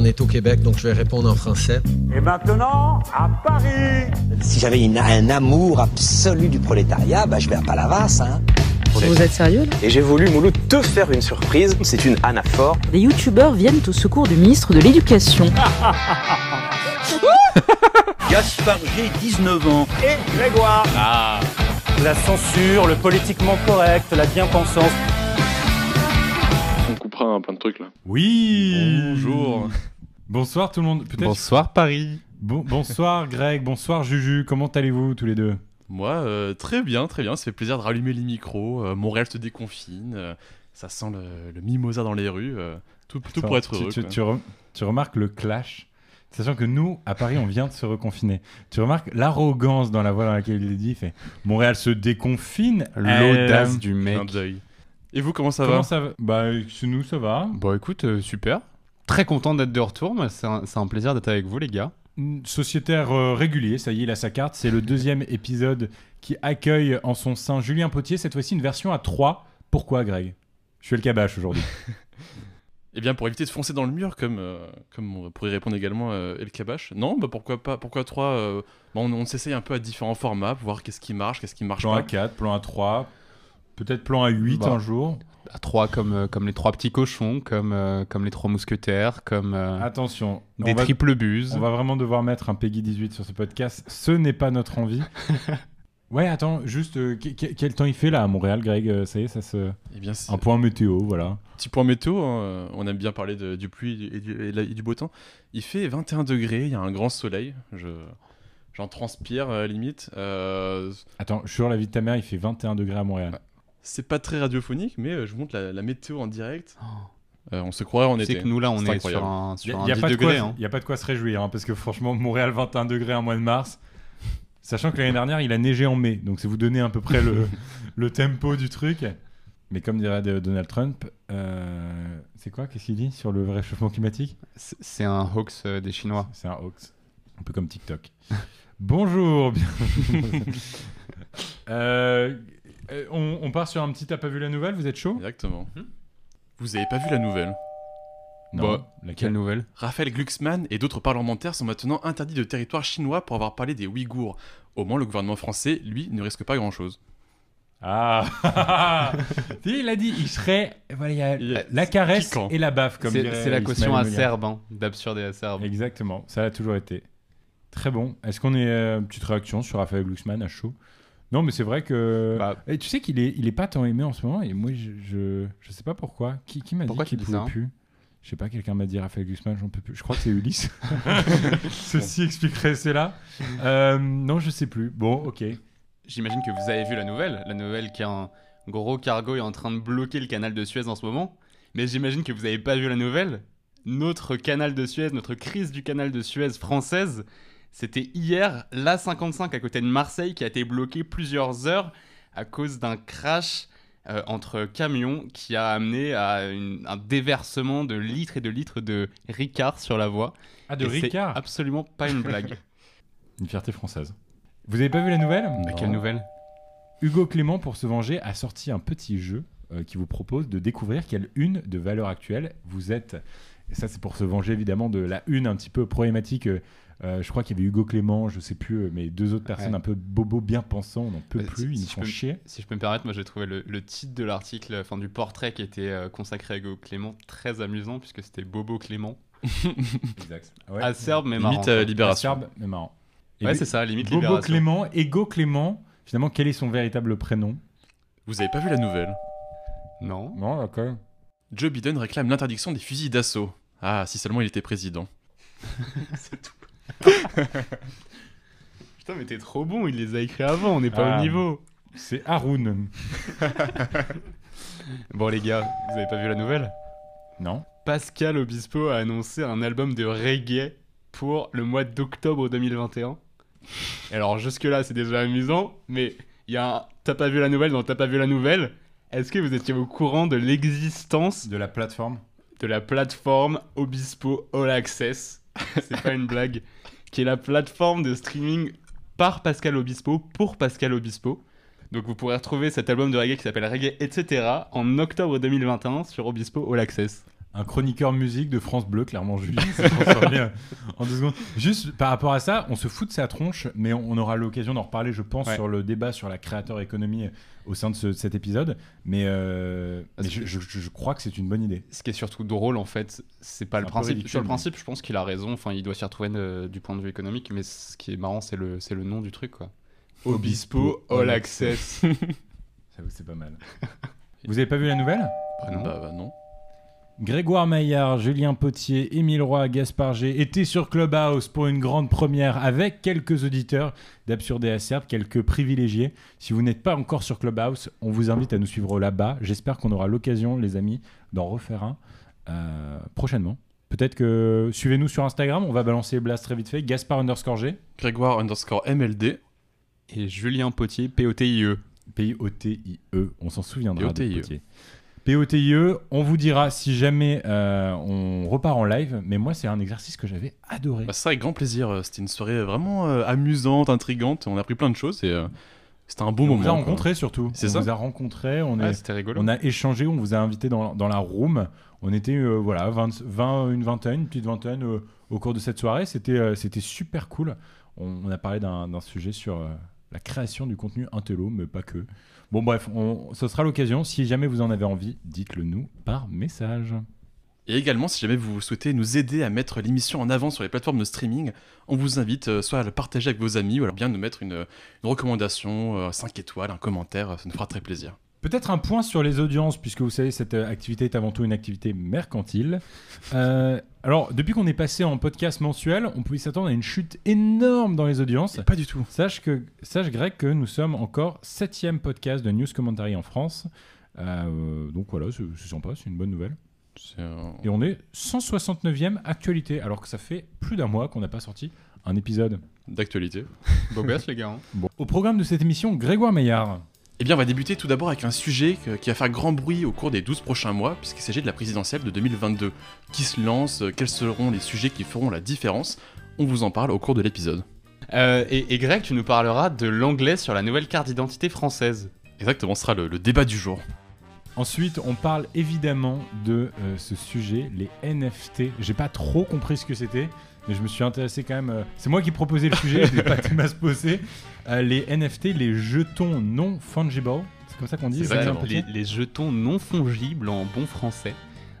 On est au Québec, donc je vais répondre en français. Et maintenant, à Paris. Si j'avais un amour absolu du prolétariat, bah, je vais à Palavas, hein. Vous êtes sérieux là ? Et j'ai voulu, Mouloud, te faire une surprise. C'est une anaphore. Les youtubeurs viennent au secours du ministre de l'Éducation. Gaspard G, 19 ans. Et Grégoire. Ah. La censure, le politiquement correct, la bien-pensance. On coupera plein de trucs là. Oui. Bonjour. Bonsoir tout le monde. Peut-être... Bonsoir Paris. Bonsoir Greg, bonsoir Juju. Comment allez-vous tous les deux ? Moi, très bien, très bien. Ça fait plaisir de rallumer les micros. Montréal se déconfine. Ça sent le mimosa dans les rues. Tout pour être heureux. Tu remarques le clash. Sachant que nous, à Paris, on vient de se reconfiner. Tu remarques l'arrogance dans la voix dans laquelle il est dit. Fait, Montréal se déconfine. L'audace du mec. Et vous, comment ça va ? Bah, chez nous, ça va. Bah, écoute, super. Très content d'être de retour. C'est un plaisir d'être avec vous, les gars. Sociétaire régulier, ça y est, il a sa carte. C'est le deuxième épisode qui accueille en son sein Julien Potier. Cette fois-ci, une version à 3. Pourquoi, Greg ? Je fais le cabache aujourd'hui. Eh bien, pour éviter de foncer dans le mur, comme on pourrait répondre également El Kabash. Non, bah pourquoi pas, pourquoi 3 on s'essaye un peu à différents formats pour voir qu'est-ce qui marche plan pas. Plan A4, plan A3, peut-être plan A8 un jour. A3 comme les trois petits cochons, comme les trois mousquetaires, comme attention, des triples buses. On va vraiment devoir mettre un Peggy 18 sur ce podcast. Ce n'est pas notre envie. Ouais, attends, juste, quel temps il fait là à Montréal, Greg? Ça y est, ça se... Eh bien, un point météo, voilà. Petit point météo, hein, on aime bien parler du pluie et du beau temps. Il fait 21 degrés, il y a un grand soleil, j'en transpire limite. Attends, je suis sur la vie de ta mère, il fait 21 degrés à Montréal. Ouais. C'est pas très radiophonique, mais je vous montre la météo en direct. Oh. On se croirait en été. C'est que nous là, on est sur un 10 degrés. Il n'y a pas de quoi se réjouir, hein, parce que franchement, Montréal, 21 degrés en mois de mars... Sachant que l'année dernière, il a neigé en mai. Donc, c'est vous donner à peu près le tempo du truc. Mais comme dirait Donald Trump, c'est quoi ? Qu'est-ce qu'il dit sur le réchauffement climatique ? C'est un hoax des Chinois. C'est un hoax. Un peu comme TikTok. Bonjour. On part sur un petit « T'as pas vu la nouvelle ?» Vous êtes chaud ? Exactement. Vous avez pas vu la nouvelle ? Non, laquelle nouvelle ? Raphaël Glucksmann et d'autres parlementaires sont maintenant interdits de territoire chinois pour avoir parlé des Ouïghours. Au moins, le gouvernement français, lui, ne risque pas grand-chose. Ah il a dit, il serait... Voilà, la caresse piquant. Et la baffe, comme dirait... C'est la caution acerbe, hein, d'absurde et acerbe. Exactement, ça a toujours été. Très bon. Est-ce qu'on est... petite réaction sur Raphaël Glucksmann à chaud ? Non, mais c'est vrai que... Et tu sais qu'il est pas tant aimé en ce moment, et moi, je sais pas pourquoi. Qui m'a dit qu'il pouvait plus ? Je sais pas, quelqu'un m'a dit Raphaël Glucksmann, j'en peux plus. Je crois que c'est Ulysse. Ceci expliquerait cela. Non, je sais plus. Bon, ok. J'imagine que vous avez vu la nouvelle qui a un gros cargo est en train de bloquer le canal de Suez en ce moment. Mais j'imagine que vous n'avez pas vu la nouvelle. Notre canal de Suez, notre crise du canal de Suez française, c'était hier l'A55 à côté de Marseille qui a été bloquée plusieurs heures à cause d'un crash entre camions qui a amené à un déversement de litres et de litres de Ricard sur la voie. Ah, de Ricard ? C'est absolument pas une blague. Une fierté française. Vous avez pas vu la nouvelle ? Bah, quelle nouvelle ? Hugo Clément, pour se venger, a sorti un petit jeu qui vous propose de découvrir quelle une de Valeurs Actuelles vous êtes. Et ça, c'est pour se venger évidemment de la une un petit peu problématique. Je crois qu'il y avait Hugo Clément, je sais plus, mais deux autres personnes un peu bobos, bien pensants, on n'en peut plus, ils font chier. Si je peux me permettre, moi j'ai trouvé le titre de l'article, enfin du portrait qui était consacré à Hugo Clément, très amusant puisque c'était Bobo Clément. Exact. Ouais. Acerbe mais marrant. Limite Libération. Acerbe mais marrant. Et ouais, c'est ça, limite Bobo Libération. Clément, Hugo Clément, finalement quel est son véritable prénom ? Vous avez pas vu la nouvelle ? Non. Non, ok. Joe Biden réclame l'interdiction des fusils d'assaut. Ah, si seulement il était président. C'est tout. Putain mais t'es trop bon, il les a écrits avant, on n'est pas au niveau. C'est Haroun. Bon les gars, vous avez pas vu la nouvelle ? Non. Pascal Obispo a annoncé un album de reggae pour le mois d'octobre 2021. Et alors jusque là c'est déjà amusant, mais il y a un t'as pas vu la nouvelle dans t'as pas vu la nouvelle. Est-ce que vous étiez au courant de l'existence de la plateforme Obispo All Access ? C'est pas une blague, qui est la plateforme de streaming par Pascal Obispo pour Pascal Obispo. Donc vous pourrez retrouver cet album de reggae qui s'appelle Reggae, etc. en octobre 2021 sur Obispo All Access. un chroniqueur musique de France Bleu, clairement Julie, ça transforme en 2 secondes. Juste par rapport à ça, on se fout de sa tronche, mais on aura l'occasion d'en reparler, je pense, sur le débat sur la créateur économie au sein de cet épisode. Mais je crois que c'est une bonne idée. Ce qui est surtout drôle, en fait, c'est pas le principe. Ridicule, sur le principe, je pense qu'il a raison. Enfin, il doit s'y retrouver du point de vue économique, mais ce qui est marrant, c'est le nom du truc, quoi. Obispo All Access. J'avoue, c'est pas mal. Vous avez pas vu la nouvelle ? Bah non. Grégoire Maillard, Julien Potier, Émile Roy, Gaspard G étaient sur Clubhouse pour une grande première avec quelques auditeurs d'Absurde et Acerbe, quelques privilégiés. Si vous n'êtes pas encore sur Clubhouse, on vous invite à nous suivre là-bas. J'espère qu'on aura l'occasion, les amis, d'en refaire un prochainement. Peut-être que suivez-nous sur Instagram, on va balancer les blasts très vite fait. Gaspard_G, Grégoire_MLD et Julien Potier, P-O-T-I-E. P-O-T-I-E, on s'en souviendra de Potier. POTIE, on vous dira si jamais on repart en live, mais moi c'est un exercice que j'avais adoré. Bah ça, avec grand plaisir, c'était une soirée vraiment amusante, intrigante, on a appris plein de choses et c'était un bon moment. On vous a rencontrés surtout, c'était rigolo. On a échangé, on vous a invité dans la room, on était voilà, une petite vingtaine au cours de cette soirée, c'était super cool. On a parlé d'un sujet sur la création du contenu intello, mais pas que. Bon bref, ce sera l'occasion. Si jamais vous en avez envie, dites-le nous par message. Et également, si jamais vous souhaitez nous aider à mettre l'émission en avant sur les plateformes de streaming, on vous invite soit à le partager avec vos amis, ou alors bien nous mettre une recommandation, 5 étoiles, un commentaire, ça nous fera très plaisir. Peut-être un point sur les audiences, puisque vous savez, cette activité est avant tout une activité mercantile. Alors, depuis qu'on est passé en podcast mensuel, on pouvait s'attendre à une chute énorme dans les audiences. Et pas du tout. Sache Greg, que nous sommes encore 7e podcast de News Commentary en France. Donc voilà, c'est sympa, c'est une bonne nouvelle. Et on est 169e actualité, alors que ça fait plus d'un mois qu'on n'a pas sorti un épisode. D'actualité. Bon les gars. Hein. Bon. Au programme de cette émission, Grégoire Maillard. Eh bien, on va débuter tout d'abord avec un sujet qui va faire grand bruit au cours des 12 prochains mois, puisqu'il s'agit de la présidentielle de 2022. Qui se lance ? Quels seront les sujets qui feront la différence ? On vous en parle au cours de l'épisode. Et Greg, tu nous parleras de l'anglais sur la nouvelle carte d'identité française. Exactement, ce sera le débat du jour. Ensuite, on parle évidemment de ce sujet, les NFT. J'ai pas trop compris ce que c'était, mais je me suis intéressé quand même. C'est moi qui proposais le sujet, je n'ai pas tout m'asposer. Les NFT, les jetons non fungibles, c'est comme ça qu'on dit. C'est ça, les jetons non fongibles en bon français.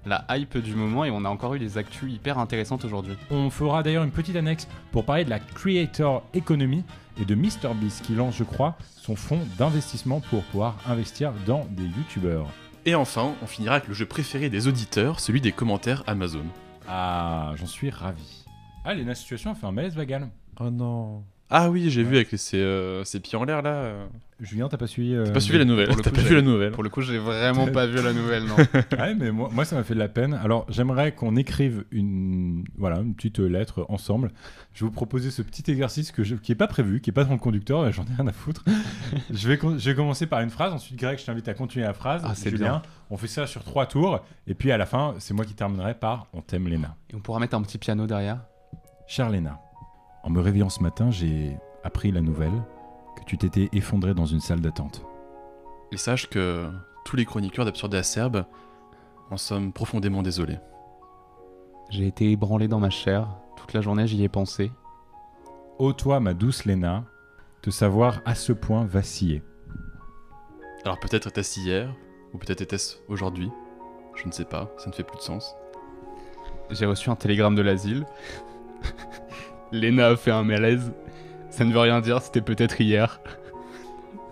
La hype du moment, et on a encore eu des actus hyper intéressantes aujourd'hui. On fera d'ailleurs une petite annexe pour parler de la creator economy et de MrBeast qui lance, je crois, son fonds d'investissement pour pouvoir investir dans des youtubeurs. Et enfin, on finira avec le jeu préféré des auditeurs, celui des commentaires Amazon. Ah, j'en suis ravi. Ah, Léna, situation a fait un malaise vagal. Oh non. Ah oui, j'ai vu avec ces pieds en l'air là. Julien, t'as pas suivi la nouvelle. Pour le coup, j'ai vraiment pas vu la nouvelle, non. Ouais, mais moi, ça m'a fait de la peine. Alors, j'aimerais qu'on écrive une petite lettre ensemble. Je vais vous proposer ce petit exercice qui est pas prévu, qui est pas dans le conducteur. J'en ai rien à foutre. je vais commencer par une phrase. Ensuite, Greg, je t'invite à continuer la phrase. Ah, c'est Julien. Bien. On fait ça sur 3 tours. Et puis à la fin, c'est moi qui terminerai par "On t'aime, Léna". Et on pourra mettre un petit piano derrière. Chère Léna. En me réveillant ce matin, j'ai appris la nouvelle que tu t'étais effondré dans une salle d'attente. Et sache que tous les chroniqueurs d'Absurde et Acerbe en sommes profondément désolés. J'ai été ébranlé dans ma chair, toute la journée j'y ai pensé. Ô toi, ma douce Léna, te savoir à ce point vaciller. Alors peut-être était-ce hier, ou peut-être était-ce aujourd'hui, je ne sais pas, ça ne fait plus de sens. J'ai reçu un télégramme de l'asile. Léna a fait un malaise, ça ne veut rien dire, c'était peut-être hier.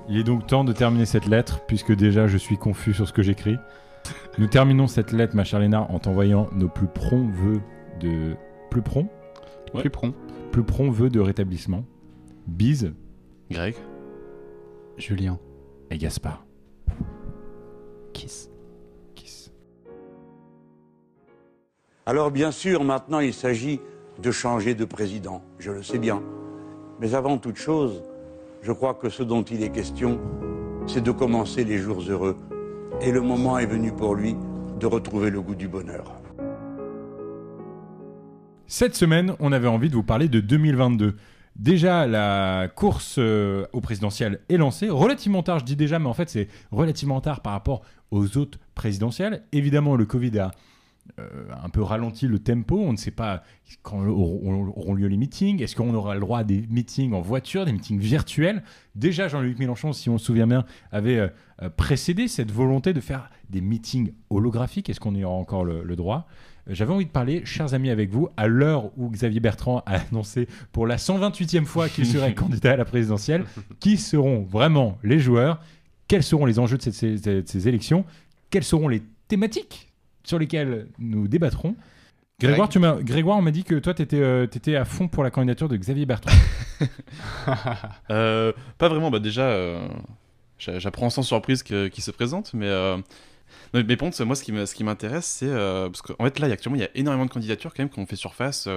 Il est donc temps de terminer cette lettre, puisque déjà je suis confus sur ce que j'écris. Nous terminons cette lettre, ma chère Léna, en t'envoyant nos plus prompts vœux de... Plus prompts ? Ouais. Plus prompts vœux de rétablissement. Bise. Greg. Julien. Et Gaspard. Kiss. Kiss. Alors bien sûr, maintenant il s'agit de changer de président, je le sais bien. Mais avant toute chose, je crois que ce dont il est question, c'est de commencer les jours heureux. Et le moment est venu pour lui de retrouver le goût du bonheur. Cette semaine, on avait envie de vous parler de 2022. Déjà, la course au présidentiel est lancée. Relativement tard, je dis déjà, mais en fait, c'est relativement tard par rapport aux autres présidentielles. Évidemment, le Covid a un peu ralenti le tempo. On ne sait pas quand auront lieu les meetings. Est-ce qu'on aura le droit à des meetings en voiture, des meetings virtuels? Déjà, Jean-Luc Mélenchon, si on se souvient bien, avait précédé cette volonté de faire des meetings holographiques. Est-ce qu'on y aura encore le droit? J'avais envie de parler, chers amis, avec vous, à l'heure où Xavier Bertrand a annoncé pour la 128e fois qu'il serait candidat à la présidentielle, qui seront vraiment les joueurs, quels seront les enjeux de ces élections, quelles seront les thématiques sur lesquelles nous débattrons. Grégoire, on m'a dit que toi, t'étais à fond pour la candidature de Xavier Bertrand. Pas vraiment, bah déjà, j'apprends sans surprise qu'il se présente, mais... Mais bon, moi, ce qui m'intéresse, c'est... parce qu'en fait, là, actuellement, il y a énormément de candidatures quand même qu'on fait surface,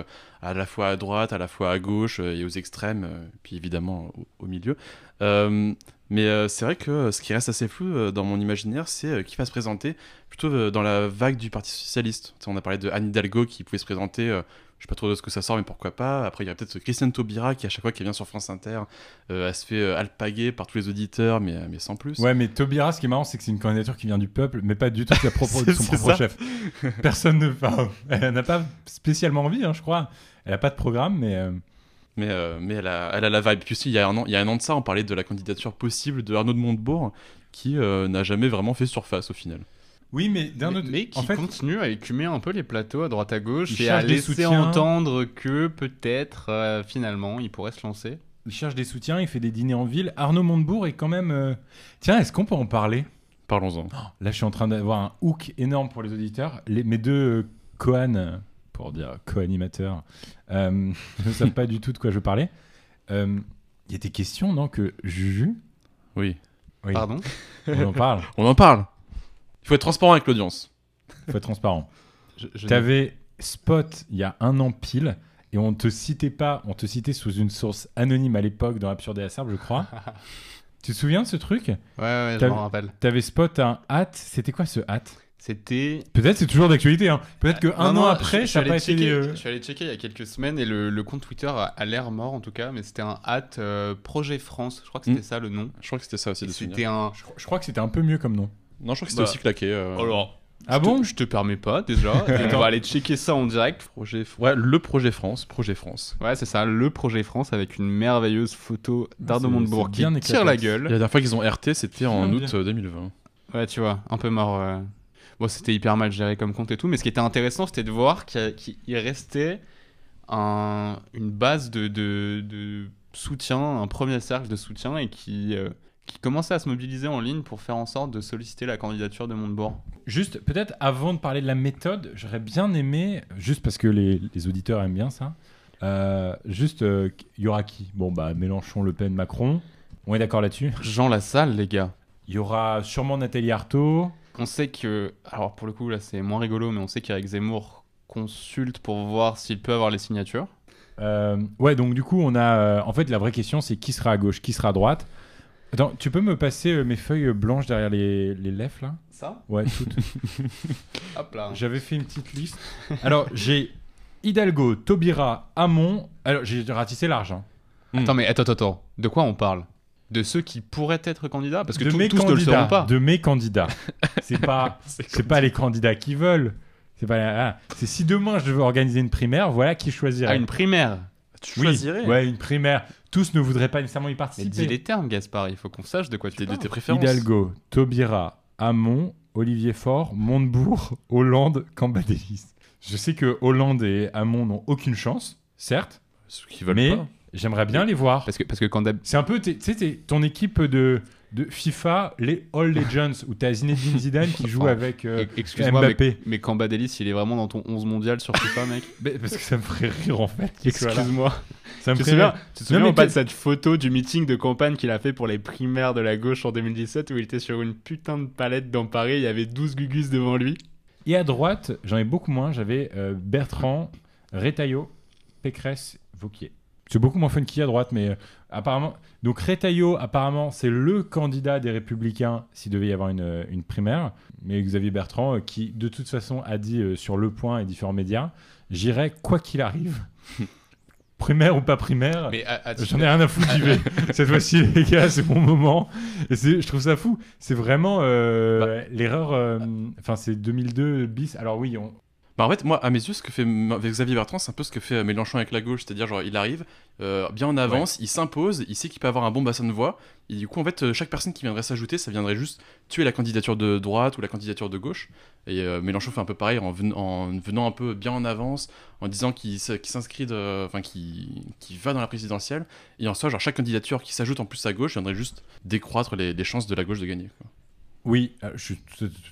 à la fois à droite, à la fois à gauche, et aux extrêmes, puis évidemment au milieu. Mais c'est vrai que ce qui reste assez flou dans mon imaginaire, c'est qui va se présenter plutôt dans la vague du Parti Socialiste. T'sais, on a parlé de Anne Hidalgo qui pouvait se présenter... je sais pas trop de ce que ça sort, mais pourquoi pas. Après, il y a peut-être Christiane Taubira qui, à chaque fois qu'elle vient sur France Inter, elle se fait alpaguer par tous les auditeurs, mais sans plus. Ouais, mais Taubira, ce qui est marrant, c'est que c'est une candidature qui vient du peuple, mais pas du tout de son propre chef. Personne ne... Enfin, elle n'a pas spécialement envie, hein, je crois. Elle n'a pas de programme, mais... Mais elle a la vibe. Puis aussi, il y a un an de ça, on parlait de la candidature possible de Arnaud Montebourg, qui n'a jamais vraiment fait surface, au final. Oui, mais qui continue à écumer un peu les plateaux à droite à gauche et à laisser entendre que peut-être, finalement, il pourrait se lancer. Il cherche des soutiens, il fait des dîners en ville. Arnaud Montebourg est quand même... Tiens, est-ce qu'on peut en parler? Parlons-en. Oh, là, je suis en train d'avoir un hook énorme pour les auditeurs. Mes deux Cohan, pour dire co-animateurs, ne savent pas du tout de quoi je parlais. Il y a des questions, non, que Juju... Oui. Pardon. On en parle. Il faut être transparent avec l'audience. Il faut être transparent. T'avais Spot il y a un an pile et on ne te citait pas, on te citait sous une source anonyme à l'époque dans Absurde et Acerbe, je crois. Tu te souviens de ce truc? Ouais, je m'en rappelle. T'avais Spot un hâte. C'était quoi ce hâte? C'était... Peut-être c'est toujours d'actualité, hein. Peut-être qu'un an après, ça n'a pas été... Je suis allé checker il y a quelques semaines et le compte Twitter a l'air mort en tout cas, mais c'était un hâte Projet France. Je crois que c'était ça le nom. Je crois que c'était ça aussi. Je crois que c'était un peu mieux comme nom. Non, je crois que c'était aussi claqué. Alors, je te permets pas déjà. On va aller checker ça en direct. Le Projet France. Ouais, c'est ça, le Projet France avec une merveilleuse photo d'Arnaud Montebourg qui tire la gueule. La dernière fois qu'ils ont RT, c'était en août 2020. Ouais, tu vois, un peu mort. Bon, c'était hyper mal géré comme compte et tout, mais ce qui était intéressant, c'était de voir qu'il restait une base de soutien, un premier cercle de soutien et qui commençait à se mobiliser en ligne pour faire en sorte de solliciter la candidature de Montebourg. Juste, peut-être, avant de parler de la méthode, j'aurais bien aimé, juste parce que les auditeurs aiment bien ça, il y aura qui? Bon, bah, Mélenchon, Le Pen, Macron, on est d'accord là-dessus? Jean Lassalle, les gars. Il y aura sûrement Nathalie Arthaud. On sait que, alors pour le coup, là, c'est moins rigolo, mais on sait qu'Éric Zemmour consulte pour voir s'il peut avoir les signatures. Ouais, donc du coup, on a... en fait, la vraie question, c'est qui sera à gauche, qui sera à droite? Attends, tu peux me passer mes feuilles blanches derrière les lèvres, là? Ça? Ouais, toutes. Hop là. J'avais fait une petite liste. Alors, j'ai Hidalgo, Taubira, Hamon. Alors, j'ai ratissé large. Hein. Attends. De quoi on parle? De ceux qui pourraient être candidats? Parce que tous ne le seront pas. De mes candidats. C'est pas les candidats qui veulent. C'est si demain, je veux organiser une primaire, voilà qui choisirait. Ah, une primaire? Tu choisirais? Ouais, une primaire. Tous ne voudraient pas nécessairement y participer. Mais dis les termes, Gaspard, il faut qu'on sache de quoi tu parles. De tes préférences. Hidalgo, Taubira, Hamon, Olivier Faure, Montebourg, Hollande, Cambadélis. Je sais que Hollande et Hamon n'ont aucune chance, certes, mais j'aimerais bien les voir. Parce que quand c'est un peu ton équipe de FIFA, les All Legends, où t'as Zinedine Zidane qui joue avec Mbappé. Mais Cambadélis, il est vraiment dans ton 11 mondial sur FIFA, mec. Parce que ça me ferait rire en fait. Excuse-moi. Ça me ferait rire. Tu te souviens pas de cette photo du meeting de campagne qu'il a fait pour les primaires de la gauche en 2017 où il était sur une putain de palette dans Paris, il y avait 12 gugus devant lui. Et à droite, j'en ai beaucoup moins, j'avais Bertrand, Retailleau, Pécresse, Wauquiez. C'est beaucoup moins funky à droite, mais apparemment... Donc Retailleau, apparemment, c'est le candidat des Républicains s'il devait y avoir une primaire. Mais Xavier Bertrand, qui de toute façon a dit sur Le Point et différents médias, j'irai quoi qu'il arrive. Primaire ou pas primaire, mais j'en ai rien à foutre, j'y vais. Cette fois-ci, les gars, c'est mon moment. Et je trouve ça fou. C'est vraiment l'erreur... Enfin, c'est 2002 bis. Alors oui, Bah en fait, moi, à mes yeux, ce que fait avec Xavier Bertrand, c'est un peu ce que fait Mélenchon avec la gauche, c'est-à-dire genre il arrive bien en avance, il s'impose, il sait qu'il peut avoir un bon bassin de voix, et du coup en fait chaque personne qui viendrait s'ajouter, ça viendrait juste tuer la candidature de droite ou la candidature de gauche, et Mélenchon fait un peu pareil en venant un peu bien en avance, en disant qu'il s'inscrit, enfin qu'il va dans la présidentielle, et en soi genre chaque candidature qui s'ajoute en plus à gauche viendrait juste décroître les chances de la gauche de gagner, quoi. Oui, je suis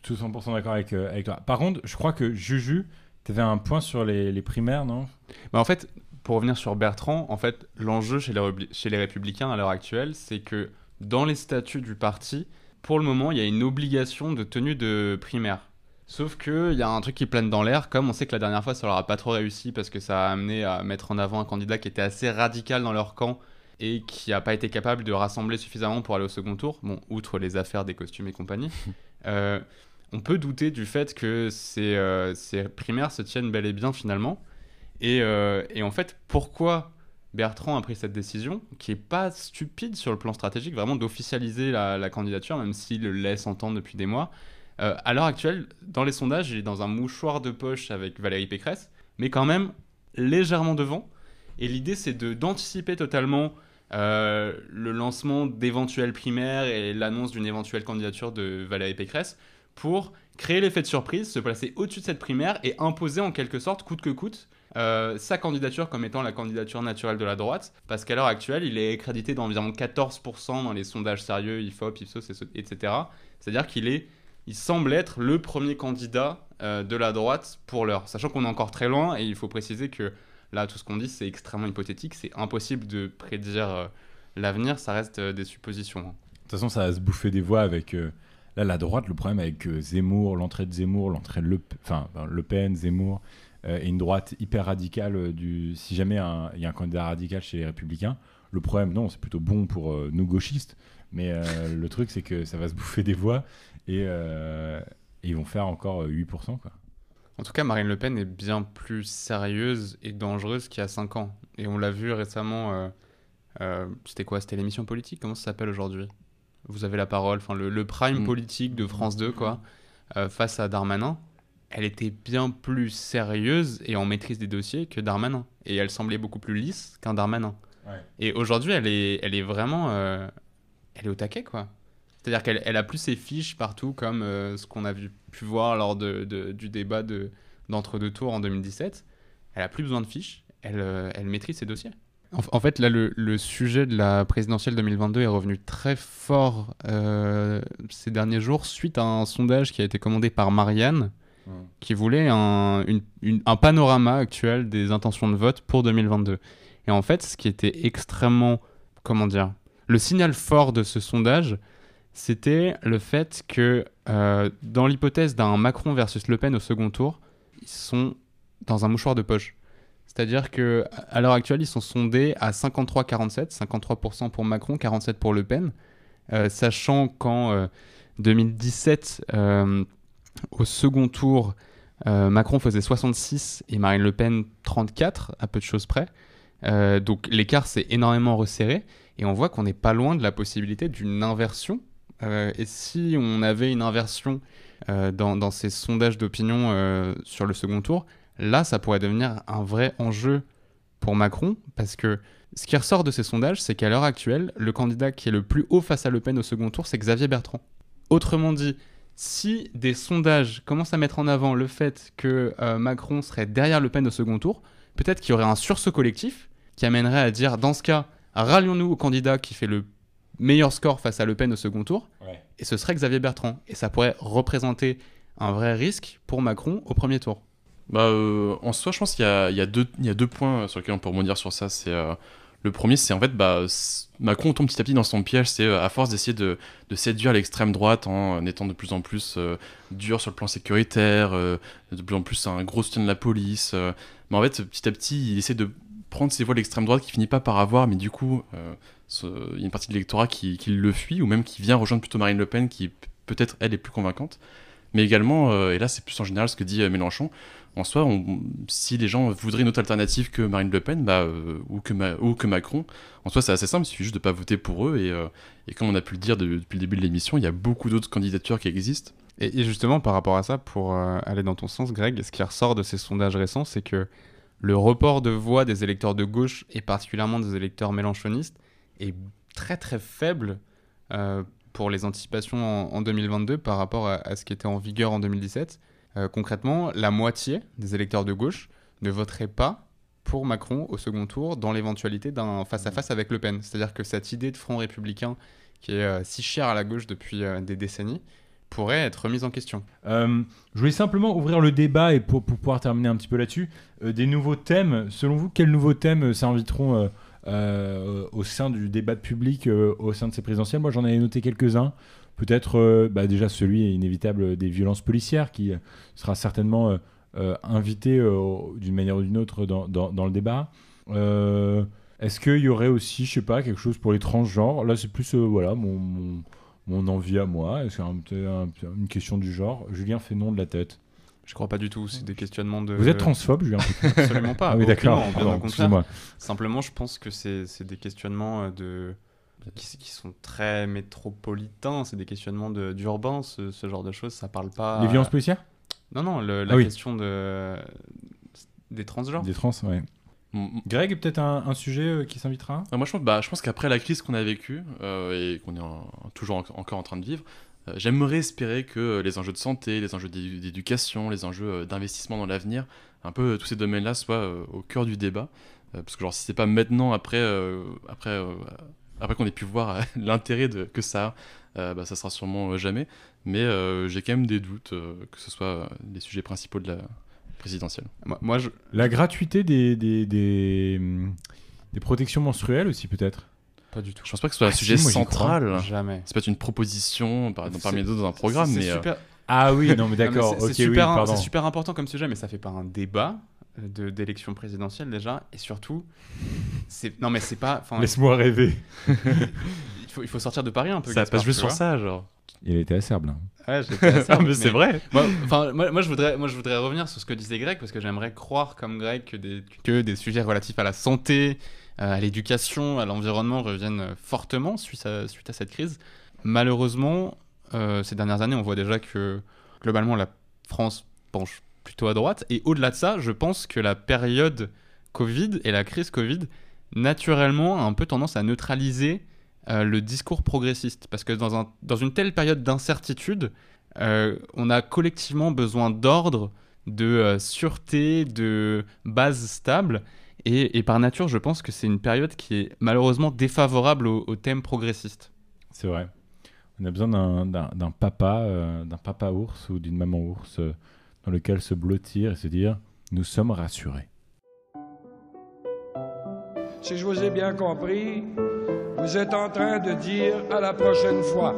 tout 100% d'accord avec toi. Par contre, je crois que Juju, tu avais un point sur les primaires, non ? Bah en fait, pour revenir sur Bertrand, en fait, l'enjeu chez les Républicains à l'heure actuelle, c'est que dans les statuts du parti, pour le moment, il y a une obligation de tenue de primaire. Sauf qu'il y a un truc qui plane dans l'air, comme on sait que la dernière fois, ça leur a pas trop réussi parce que ça a amené à mettre en avant un candidat qui était assez radical dans leur camp et qui n'a pas été capable de rassembler suffisamment pour aller au second tour, bon, outre les affaires des costumes et compagnie, on peut douter du fait que ces primaires se tiennent bel et bien finalement. Et en fait, pourquoi Bertrand a pris cette décision, qui n'est pas stupide sur le plan stratégique, vraiment d'officialiser la candidature, même s'il le laisse entendre depuis des mois. À l'heure actuelle, dans les sondages, il est dans un mouchoir de poche avec Valérie Pécresse, mais quand même légèrement devant. Et l'idée, c'est d'anticiper totalement le lancement d'éventuelles primaires et l'annonce d'une éventuelle candidature de Valérie Pécresse pour créer l'effet de surprise, se placer au-dessus de cette primaire et imposer en quelque sorte, coûte que coûte, sa candidature comme étant la candidature naturelle de la droite, parce qu'à l'heure actuelle, il est crédité d'environ 14% dans les sondages sérieux, IFOP, Ipsos, etc. C'est-à-dire qu'il semble être le premier candidat de la droite pour l'heure, sachant qu'on est encore très loin, et il faut préciser que là, tout ce qu'on dit, c'est extrêmement hypothétique. C'est impossible de prédire l'avenir. Ça reste des suppositions. De toute façon, ça va se bouffer des voix avec... Là, la droite, le problème avec Zemmour, l'entrée de Zemmour, l'entrée de Le Pen, Zemmour, et une droite hyper radicale. Si jamais il y a un candidat radical chez les Républicains, le problème, non, c'est plutôt bon pour nous gauchistes. Mais le truc, c'est que ça va se bouffer des voix et ils vont faire encore 8%, quoi. En tout cas, Marine Le Pen est bien plus sérieuse et dangereuse qu'il y a 5 ans. Et on l'a vu récemment, c'était quoi ? C'était l'émission politique ? Comment ça s'appelle aujourd'hui ? Vous avez la parole, enfin le prime politique de France 2, quoi, face à Darmanin. Elle était bien plus sérieuse et en maîtrise des dossiers que Darmanin. Et elle semblait beaucoup plus lisse qu'un Darmanin. Ouais. Et aujourd'hui, elle est vraiment... elle est au taquet, quoi. C'est-à-dire qu'elle a plus ses fiches partout, comme ce qu'on a pu voir lors du débat d'entre-deux tours en 2017. Elle a plus besoin de fiches, elle maîtrise ses dossiers. En fait, là, le sujet de la présidentielle 2022 est revenu très fort ces derniers jours, suite à un sondage qui a été commandé par Marianne, qui voulait un panorama actuel des intentions de vote pour 2022. Et en fait, ce qui était extrêmement... Comment dire ? Le signal fort de ce sondage... C'était le fait que dans l'hypothèse d'un Macron versus Le Pen au second tour, ils sont dans un mouchoir de poche. C'est-à-dire qu'à l'heure actuelle, ils sont sondés à 53-47, 53% pour Macron, 47% pour Le Pen, sachant qu'en 2017, au second tour, Macron faisait 66 et Marine Le Pen 34, à peu de choses près. Donc l'écart s'est énormément resserré et on voit qu'on n'est pas loin de la possibilité d'une inversion. Et si on avait une inversion dans ces sondages d'opinion sur le second tour, là, ça pourrait devenir un vrai enjeu pour Macron, parce que ce qui ressort de ces sondages, c'est qu'à l'heure actuelle, le candidat qui est le plus haut face à Le Pen au second tour, c'est Xavier Bertrand. Autrement dit, si des sondages commencent à mettre en avant le fait que Macron serait derrière Le Pen au second tour, peut-être qu'il y aurait un sursaut collectif qui amènerait à dire, dans ce cas, rallions-nous au candidat qui fait le meilleur score face à Le Pen au second tour, et ce serait Xavier Bertrand. Et ça pourrait représenter un vrai risque pour Macron au premier tour. Bah, en soi, je pense qu'il y a deux points sur lesquels on peut rebondir sur ça. C'est, le premier, c'est en fait, Macron tombe petit à petit dans son piège. C'est à force d'essayer de séduire l'extrême droite en étant de plus en plus dur sur le plan sécuritaire, de plus en plus un gros soutien de la police. Mais en fait, petit à petit, il essaie de prendre ses voix de l'extrême droite qui finit pas par avoir, mais du coup... Il y a une partie de l'électorat qui le fuit, ou même qui vient rejoindre plutôt Marine Le Pen, qui peut-être elle est plus convaincante. mais également, et là c'est plus en général ce que dit Mélenchon, en soi, si les gens voudraient une autre alternative que Marine Le Pen ou que Macron, en soi c'est assez simple, il suffit juste de ne pas voter pour eux, et comme on a pu le dire depuis le début de l'émission, il y a beaucoup d'autres candidatures qui existent. Et justement, par rapport à ça, pour aller dans ton sens, Greg, ce qui ressort de ces sondages récents, c'est que le report de voix des électeurs de gauche, et particulièrement des électeurs mélenchonistes, est très très faible pour les anticipations en 2022 par rapport à ce qui était en vigueur en 2017. Concrètement, la moitié des électeurs de gauche ne voteraient pas pour Macron au second tour dans l'éventualité d'un face-à-face avec Le Pen. C'est-à-dire que cette idée de front républicain qui est si chère à la gauche depuis des décennies, pourrait être remise en question. Je voulais simplement ouvrir le débat et pour pouvoir terminer un petit peu là-dessus, des nouveaux thèmes. Selon vous, quels nouveaux thèmes s'inviteront au sein du débat public, au sein de ces présidentielles ? Moi, j'en avais noté quelques-uns. Peut-être déjà celui inévitable des violences policières qui sera certainement invité d'une manière ou d'une autre dans le débat. Est-ce qu'il y aurait aussi, je sais pas, quelque chose pour les transgenres ? Là, c'est plus mon envie à moi, est-ce que c'est une question du genre ? Julien fait non de la tête. Je crois pas du tout, c'est des questionnements de... Vous êtes transphobe, Julien ? Absolument pas. Ah oui, d'accord. Pardon, excusez-moi. Simplement, je pense que c'est des questionnements qui sont très métropolitains, c'est des questionnements d'urbain, ce genre de choses, ça parle pas... Les violences policières ? Non, question des transgenres. Des trans, ouais. Greg, peut-être un sujet qui s'invitera ? Moi, je pense qu'après la crise qu'on a vécue et qu'on est encore en train de vivre, j'aimerais espérer que les enjeux de santé, les enjeux d'éducation, les enjeux d'investissement dans l'avenir, un peu tous ces domaines-là soient au cœur du débat. Parce que si c'est pas maintenant, après qu'on ait pu voir l'intérêt que ça a, ça sera sûrement jamais. Mais j'ai quand même des doutes que ce soit les sujets principaux de la présidentielle. Moi, la gratuité des protections menstruelles aussi, peut-être. Pas du tout. Je pense pas que ce soit un sujet central. Jamais. C'est peut-être une proposition parmi d'autres dans un programme. C'est super... Ah oui, non, mais d'accord. Non, mais c'est super important comme sujet, mais ça fait pas un débat d'élection présidentielle déjà. Et surtout, non, mais c'est pas. Laisse-moi rêver. Il faut sortir de Paris un peu. Ça passe juste sur ça, genre. Il était acerbe, hein. Ouais, j'étais acerbe. Mais c'est vrai. Moi, je voudrais revenir sur ce que disait Greg, parce que j'aimerais croire, comme Greg, que des sujets relatifs à la santé, à l'éducation, à l'environnement reviennent fortement suite à cette crise. Malheureusement, ces dernières années, on voit déjà que, globalement, la France penche plutôt à droite. Et au-delà de ça, je pense que la période Covid et la crise Covid, naturellement, a un peu tendance à neutraliser le discours progressiste, parce que dans une telle période d'incertitude, on a collectivement besoin d'ordre, de sûreté, de base stable, et par nature, je pense que c'est une période qui est malheureusement défavorable aux thèmes progressistes. C'est vrai. On a besoin d'un papa ours ou d'une maman ours dans lequel se blottir et se dire « nous sommes rassurés ». Si je vous ai bien compris... Vous êtes en train de dire à la prochaine fois.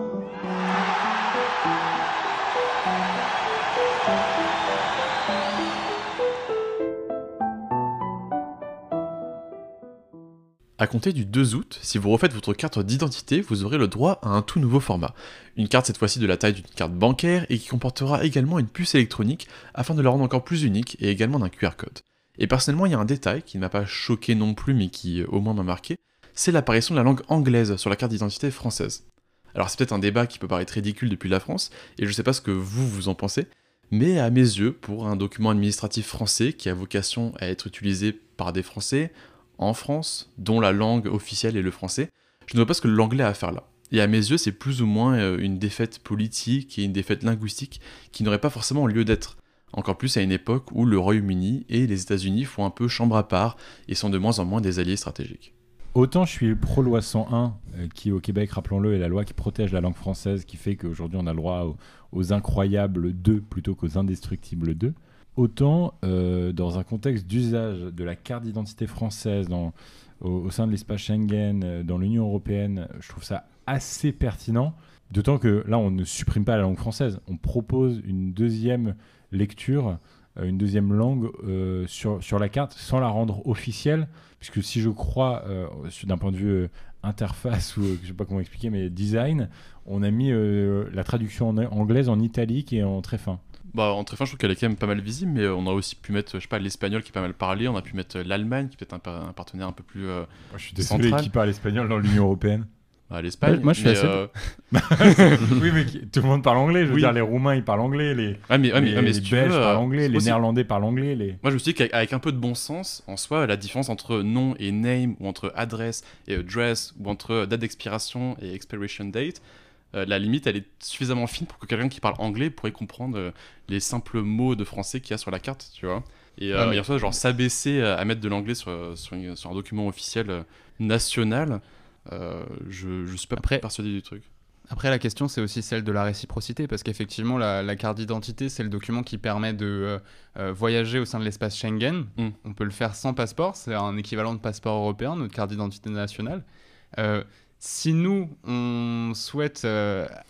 À compter du 2 août, si vous refaites votre carte d'identité, vous aurez le droit à un tout nouveau format. Une carte cette fois-ci de la taille d'une carte bancaire et qui comportera également une puce électronique afin de la rendre encore plus unique et également d'un QR code. Et personnellement, il y a un détail qui ne m'a pas choqué non plus mais qui au moins m'a marqué. C'est l'apparition de la langue anglaise sur la carte d'identité française. Alors c'est peut-être un débat qui peut paraître ridicule depuis la France, et je sais pas ce que vous en pensez, mais à mes yeux, pour un document administratif français qui a vocation à être utilisé par des Français, en France, dont la langue officielle est le français, je ne vois pas ce que l'anglais a à faire là. Et à mes yeux, c'est plus ou moins une défaite politique et une défaite linguistique qui n'aurait pas forcément lieu d'être. Encore plus à une époque où le Royaume-Uni et les États-Unis font un peu chambre à part et sont de moins en moins des alliés stratégiques. Autant je suis pro-loi 101, qui au Québec, rappelons-le, est la loi qui protège la langue française, qui fait qu'aujourd'hui on a le droit aux incroyables 2 plutôt qu'aux indestructibles 2, autant dans un contexte d'usage de la carte d'identité française au sein de l'espace Schengen, dans l'Union européenne, je trouve ça assez pertinent, d'autant que là on ne supprime pas la langue française, on propose une deuxième lecture une deuxième langue sur la carte sans la rendre officielle, puisque si je crois, d'un point de vue interface ou je sais pas comment expliquer, mais design, on a mis la traduction anglaise en italique et en très fin. Bah, en très fin, je trouve qu'elle est quand même pas mal visible, mais on a aussi pu mettre, je sais pas, l'espagnol qui est pas mal parlé, on a pu mettre l'Allemagne qui est peut-être un partenaire un peu plus central. Je suis désolé, qui parle espagnol dans l'Union Européenne? À l'Espagne. Moi, je suis assez. Oui, mais tout le monde parle anglais. Je veux dire, les Roumains, ils parlent anglais. Les Belges parlent anglais. Les Néerlandais parlent anglais. Moi, je me suis dit qu'avec un peu de bon sens, en soi, la différence entre nom et name, ou entre adresse et address, ou entre date d'expiration et expiration date, la limite, elle est suffisamment fine pour que quelqu'un qui parle anglais pourrait comprendre les simples mots de français qu'il y a sur la carte, tu vois. Et mais en soi, genre, s'abaisser à mettre de l'anglais sur un document officiel national. Je suis pas persuadé du truc. Après, la question, c'est aussi celle de la réciprocité, parce qu'effectivement, la carte d'identité, c'est le document qui permet de voyager au sein de l'espace Schengen. On peut le faire sans passeport, c'est un équivalent de passeport européen, notre carte d'identité nationale. Si nous, on souhaite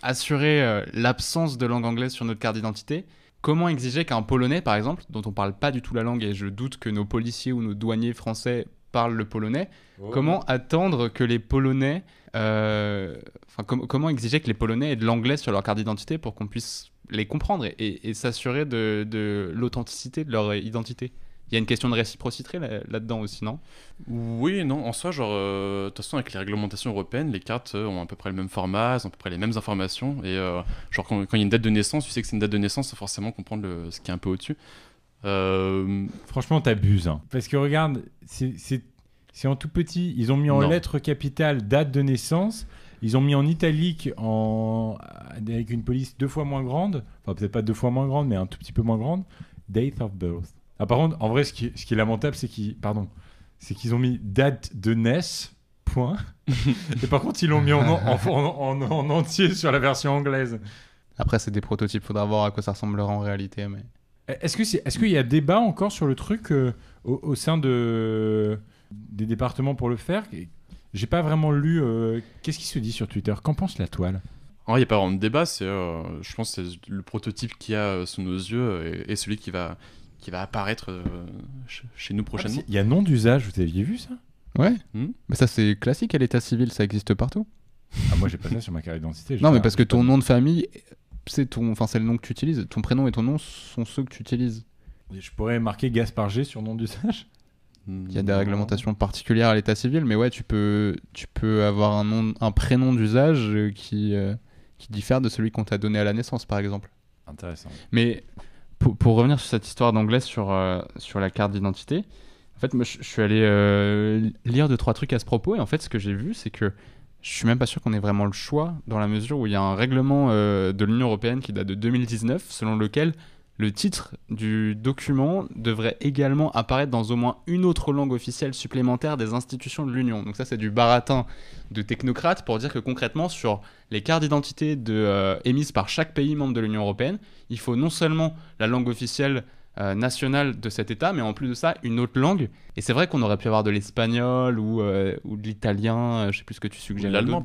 assurer l'absence de langue anglaise sur notre carte d'identité, comment exiger qu'un Polonais, par exemple, dont on parle pas du tout la langue, et je doute que nos policiers ou nos douaniers français parle le polonais, comment attendre que les Polonais... comment exiger que les Polonais aient de l'anglais sur leur carte d'identité pour qu'on puisse les comprendre et s'assurer de l'authenticité de leur identité? Il y a une question de réciprocité là-dedans aussi, non? Oui, non, en soi, genre... de toute façon, avec les réglementations européennes, les cartes ont à peu près le même format, elles ont à peu près les mêmes informations, et genre quand il y a une date de naissance, tu sais que c'est une date de naissance, sans forcément comprendre ce qui est un peu au-dessus. Franchement, t'abuses, hein. Parce que regarde, c'est en tout petit. Ils ont mis en lettres capitales date de naissance. Ils ont mis en italique avec une police 2 fois moins grande. Enfin, peut-être pas 2 fois moins grande, mais un tout petit peu moins grande. Date of birth. Ah, par contre, en vrai, ce qui est lamentable, c'est qu'ils ont mis date de naissance. Point. Et par contre, ils l'ont mis en entier sur la version anglaise. Après, c'est des prototypes. Faudra voir à quoi ça ressemblera en réalité, mais. Est-ce qu'il y a débat encore sur le truc au sein des départements pour le faire? J'ai pas vraiment lu. Qu'est-ce qui se dit sur Twitter? Qu'en pense la toile? Il n'y a pas vraiment de débat. Je pense que c'est le prototype qu'il y a sous nos yeux et celui qui va apparaître chez nous prochainement. Il y a nom d'usage, vous aviez vu ça? Ouais. Mais ça, c'est classique à l'état civil, ça existe partout. Moi, j'ai pas ça sur ma carte d'identité. Non, mais parce que ton nom de famille... c'est le nom que tu utilises, ton prénom et ton nom sont ceux que tu utilises. Et je pourrais marquer Gaspard G sur nom d'usage. Il y a des réglementations particulières à l'état civil, mais ouais, tu peux avoir un prénom d'usage qui diffère de celui qu'on t'a donné à la naissance, par exemple. Intéressant. Mais pour revenir sur cette histoire d'anglais sur la carte d'identité, en fait, moi, je suis allé lire 2-3 trucs à ce propos, et en fait, ce que j'ai vu, c'est que je suis même pas sûr qu'on ait vraiment le choix, dans la mesure où il y a un règlement de l'Union européenne qui date de 2019, selon lequel le titre du document devrait également apparaître dans au moins une autre langue officielle supplémentaire des institutions de l'Union. Donc ça, c'est du baratin de technocrates pour dire que concrètement, sur les cartes d'identité émises par chaque pays membre de l'Union européenne, il faut non seulement la langue officielle nationale de cet État, mais en plus de ça, une autre langue. Et c'est vrai qu'on aurait pu avoir de l'espagnol ou de l'italien, je sais plus ce que tu suggères. Ou de l'allemand,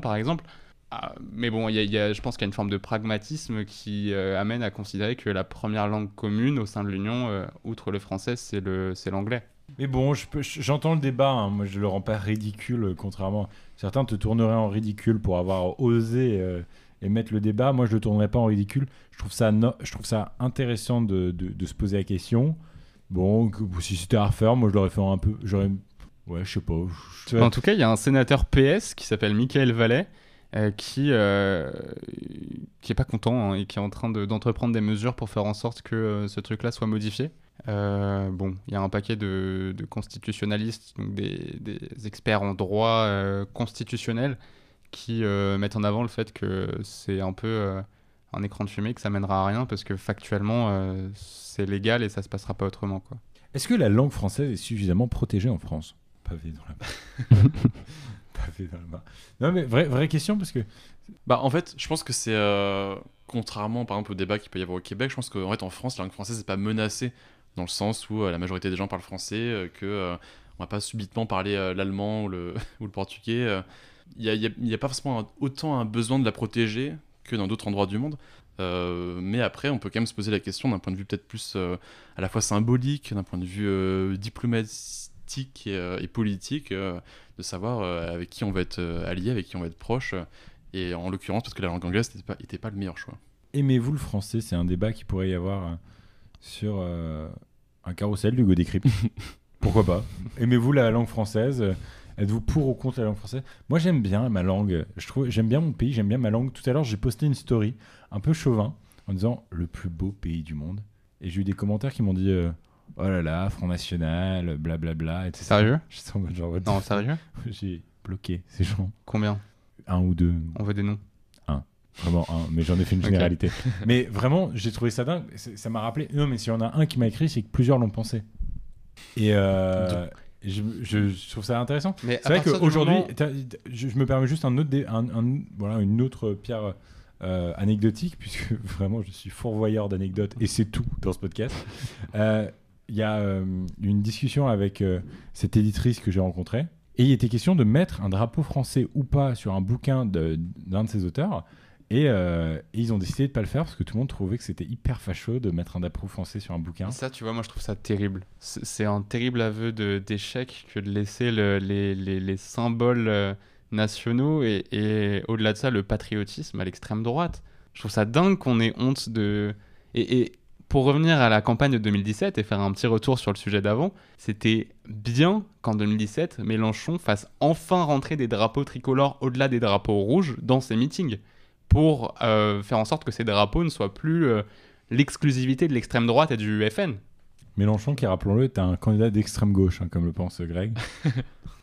par exemple. Ah, mais bon, je pense qu'il y a une forme de pragmatisme qui amène à considérer que la première langue commune au sein de l'Union, outre le français, c'est l'anglais. Mais bon, j'entends le débat, hein. Moi, je le rends pas ridicule, contrairement... Certains te tourneraient en ridicule pour avoir osé... et mettre le débat, moi je le tournerai pas en ridicule. Je trouve ça intéressant de se poser la question. Bon, si c'était à refaire, moi je l'aurais fait un peu. Ouais, je sais pas. En tout cas, il y a un sénateur PS qui s'appelle Michael Vallet qui est pas content, hein, et qui est en train d'entreprendre des mesures pour faire en sorte que ce truc-là soit modifié. Bon, il y a un paquet de constitutionnalistes, donc des experts en droit constitutionnel, qui mettent en avant le fait que c'est un peu un écran de fumée, que ça mènera à rien, parce que factuellement, c'est légal et ça se passera pas autrement, quoi. Est-ce que la langue française est suffisamment protégée en France? Pavé dans la main. Pavé dans la main. Non, mais vraie question, parce que... Bah, en fait, je pense que c'est... contrairement, par exemple, au débat qu'il peut y avoir au Québec, je pense qu'en fait, en France, la langue française n'est pas menacée, dans le sens où la majorité des gens parlent français, on va pas subitement parler l'allemand ou le portugais... Il n'y a pas forcément autant un besoin de la protéger que dans d'autres endroits du monde. Mais après, on peut quand même se poser la question d'un point de vue peut-être plus à la fois symbolique, d'un point de vue diplomatique et politique, de savoir avec qui on va être allié, avec qui on va être proche. Et en l'occurrence, parce que la langue anglaise n'était pas le meilleur choix. Aimez-vous le français ? C'est un débat qui pourrait y avoir sur un carrousel d'Hugo Décrypte. Pourquoi pas ? Aimez-vous la langue française ? Êtes-vous pour ou contre la langue française ? Moi, j'aime bien ma langue. J'aime bien mon pays, j'aime bien ma langue. Tout à l'heure, j'ai posté une story un peu chauvin en disant « le plus beau pays du monde ». Et j'ai eu des commentaires qui m'ont dit « oh là là, Front National, blablabla ». Sérieux ? J'étais en mode genre... Non, sérieux ? J'ai bloqué ces gens. Combien ? Un ou deux. On veut des noms. Un. Vraiment un, mais j'en ai fait une généralité. Okay. Mais vraiment, j'ai trouvé ça dingue. Ça m'a rappelé... Non, mais s'il y en a un qui m'a écrit, c'est que plusieurs l'ont pensé. Et... Je trouve ça intéressant. Mais c'est vrai qu'aujourd'hui, je me permets juste une autre pierre anecdotique, puisque vraiment je suis fourvoyeur d'anecdotes et c'est tout dans ce podcast. Il y a une discussion avec cette éditrice que j'ai rencontrée et il était question de mettre un drapeau français ou pas sur un bouquin d'un de ses auteurs. Et ils ont décidé de ne pas le faire parce que tout le monde trouvait que c'était hyper facho de mettre un drapeau français sur un bouquin. Ça, tu vois, moi je trouve ça terrible. C'est un terrible aveu d'échec que de laisser les symboles nationaux et au-delà de ça, le patriotisme à l'extrême droite. Je trouve ça dingue qu'on ait honte de... Et pour revenir à la campagne de 2017 et faire un petit retour sur le sujet d'avant, c'était bien qu'en 2017, Mélenchon fasse enfin rentrer des drapeaux tricolores au-delà des drapeaux rouges dans ses meetings, pour faire en sorte que ces drapeaux ne soient plus l'exclusivité de l'extrême droite et du FN. Mélenchon, qui, rappelons-le, est un candidat d'extrême gauche, hein, comme le pense Greg.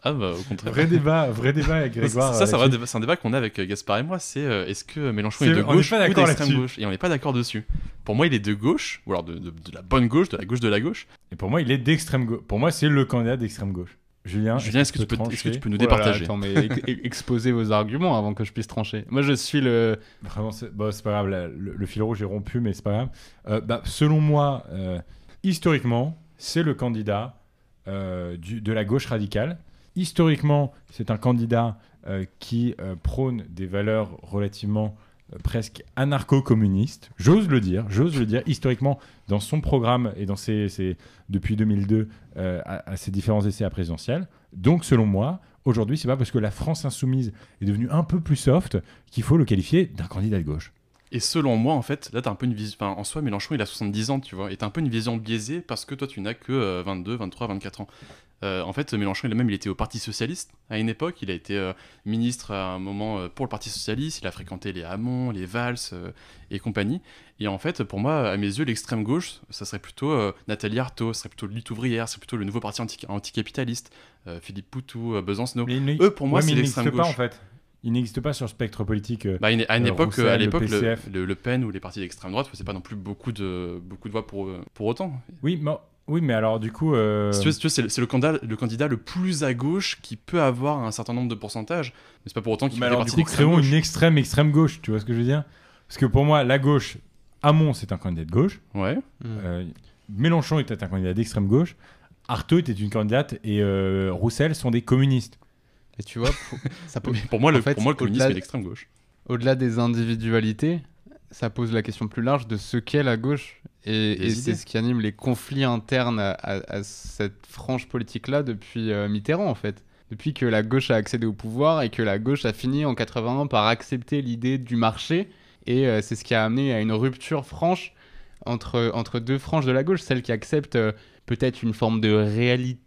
Ah bah, au contraire. Vrai débat avec Grégoire. C'est un débat qu'on a avec Gaspard et moi, c'est est-ce que Mélenchon est de gauche ou d'extrême gauche ? Et on n'est pas d'accord dessus. Pour moi, il est de gauche, ou alors de la bonne gauche, de la gauche de la gauche. Et pour moi, il est d'extrême gauche. Pour moi, c'est le candidat d'extrême gauche. Julien, est-ce que tu peux nous départager ? Attends, mais exposez vos arguments avant que je puisse trancher. Moi, je suis le... Vraiment, c'est pas grave, le fil rouge est rompu, mais c'est pas grave. Selon moi, historiquement, c'est le candidat de la gauche radicale. Historiquement, c'est un candidat qui prône des valeurs relativement presque anarcho-communiste, j'ose le dire, historiquement, dans son programme et dans ses depuis 2002, à ses différents essais à présidentielle. Donc, selon moi, aujourd'hui, c'est pas parce que la France insoumise est devenue un peu plus soft qu'il faut le qualifier d'un candidat de gauche. Et selon moi, en fait, là, t'as un peu une vision... Enfin, en soi, Mélenchon, il a 70 ans, tu vois, et t'as un peu une vision biaisée parce que toi, tu n'as que 22, 23, 24 ans. En fait, Mélenchon, il était au Parti Socialiste à une époque, il a été ministre à un moment pour le Parti Socialiste, il a fréquenté les Hamon, les Valls et compagnie. Et en fait, pour moi, à mes yeux, l'extrême gauche, ça serait plutôt Nathalie Arthaud, ça serait plutôt Lutte Ouvrière, c'est plutôt le nouveau parti anticapitaliste, Philippe Poutou, Besancenot. Eux, pour moi, c'est l'extrême gauche. Pas, en fait. Il n'existe pas sur le spectre politique. À l'époque, le Pen ou les partis d'extrême droite, c'est pas non plus beaucoup de voix pour autant. Oui, mais alors du coup... Si tu veux, c'est le candidat le plus à gauche qui peut avoir un certain nombre de pourcentages, mais c'est pas pour autant qu'il fait partie d'extrême gauche. Créons une extrême gauche, tu vois ce que je veux dire ? Parce que pour moi, la gauche, Hamon, c'est un candidat de gauche. Ouais. Mélenchon était un candidat d'extrême gauche. Arthaud était une candidate et Roussel sont des communistes. Et tu vois, pour moi, le communisme est l'extrême gauche. Au-delà des individualités, ça pose la question plus large de ce qu'est la gauche. Et c'est ce qui anime les conflits internes à cette frange politique-là depuis Mitterrand, en fait. Depuis que la gauche a accédé au pouvoir et que la gauche a fini en 81 par accepter l'idée du marché. Et c'est ce qui a amené à une rupture franche entre deux franges de la gauche. Celle qui accepte peut-être une forme de réalité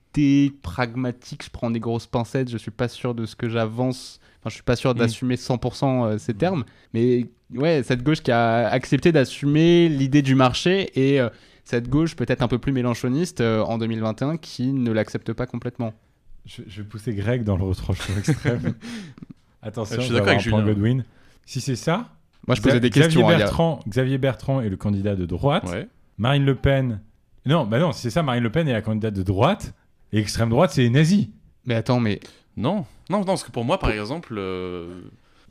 pragmatique, je prends des grosses pincettes, je suis pas sûr de ce que j'avance, enfin je suis pas sûr d'assumer 100% ces termes, mais ouais, cette gauche qui a accepté d'assumer l'idée du marché et cette gauche peut-être un peu plus mélenchoniste en 2021 qui ne l'accepte pas complètement. Je vais pousser Greg dans le retranchement extrême. Attention, je suis d'accord avec Julien Godwin. Si c'est ça, moi je posais des questions. Xavier Bertrand est le candidat de droite. Ouais. Marine Le Pen. Non, si c'est ça, Marine Le Pen est la candidate de droite. Et extrême droite, c'est les nazis. Mais attends, mais... Non, parce que pour moi, par exemple,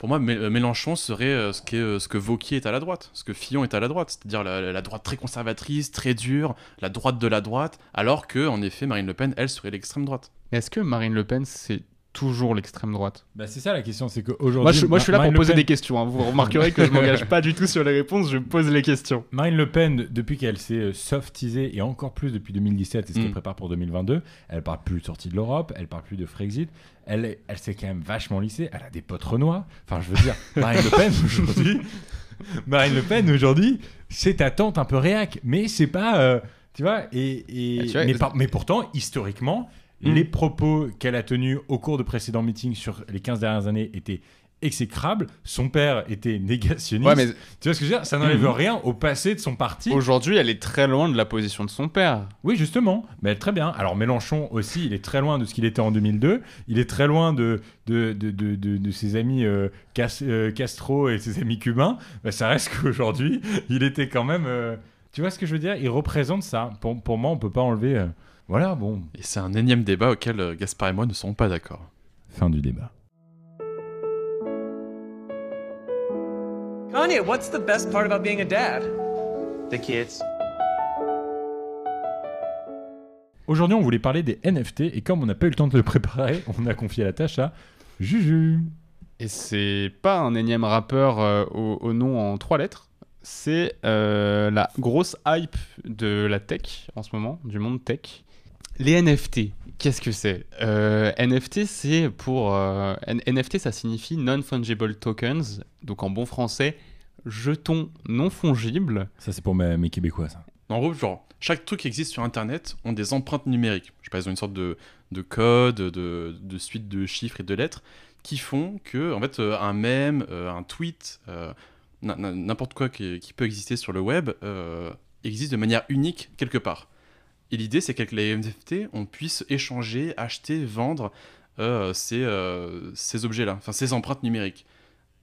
Mélenchon serait ce que Wauquiez est à la droite, ce que Fillon est à la droite, c'est-à-dire la droite très conservatrice, très dure, la droite de la droite, alors que, en effet, Marine Le Pen, elle, serait l'extrême droite. Mais est-ce que Marine Le Pen, c'est toujours l'extrême droite. Bah c'est ça la question, c'est qu'aujourd'hui... Moi je suis là pour poser des questions, hein. Vous remarquerez que je ne m'engage pas du tout sur les réponses, je pose les questions. Marine Le Pen, depuis qu'elle s'est softisée, et encore plus depuis 2017 et ce qu'elle prépare pour 2022, elle parle plus de sortie de l'Europe, elle parle plus de Frexit, elle s'est quand même vachement lissée, elle a des potes renois, enfin je veux dire, Marine Le Pen aujourd'hui... Marine Le Pen aujourd'hui, c'est ta tante un peu réac, mais c'est pas... tu vois, mais pourtant, historiquement, les propos qu'elle a tenus au cours de précédents meetings sur les 15 dernières années étaient exécrables. Son père était négationniste. Ouais, mais... Tu vois ce que je veux dire ? Ça n'enlève rien au passé de son parti. Aujourd'hui, elle est très loin de la position de son père. Oui, justement. Mais très bien. Alors Mélenchon aussi, il est très loin de ce qu'il était en 2002. Il est très loin de ses amis Castro et ses amis cubains. Bah, ça reste qu'aujourd'hui, il était quand même... Tu vois ce que je veux dire ? Il représente ça. Pour moi, on ne peut pas enlever... Voilà, bon. Et c'est un énième débat auquel Gaspard et moi ne serons pas d'accord. Fin du débat. Kanye, what's the best part about being a dad? The kids. Aujourd'hui, on voulait parler des NFT et comme on n'a pas eu le temps de le préparer, on a confié la tâche à Juju. Et c'est pas un énième rappeur au nom en 3 lettres. C'est la grosse hype de la tech en ce moment, du monde tech. Les NFT, qu'est-ce que c'est ? NFT, c'est pour... NFT, ça signifie Non-Fungible Tokens, donc en bon français, jetons non fongibles. Ça, c'est pour mes Québécois, ça. En gros, genre, chaque truc qui existe sur Internet ont des empreintes numériques. Je sais pas, ils ont une sorte de code, de suite de chiffres et de lettres qui font que, en fait, un mème, un tweet... n'importe quoi qui peut exister sur le web existe de manière unique quelque part. Et l'idée, c'est qu'avec les NFT, on puisse échanger, acheter, vendre ces objets-là, enfin ces empreintes numériques.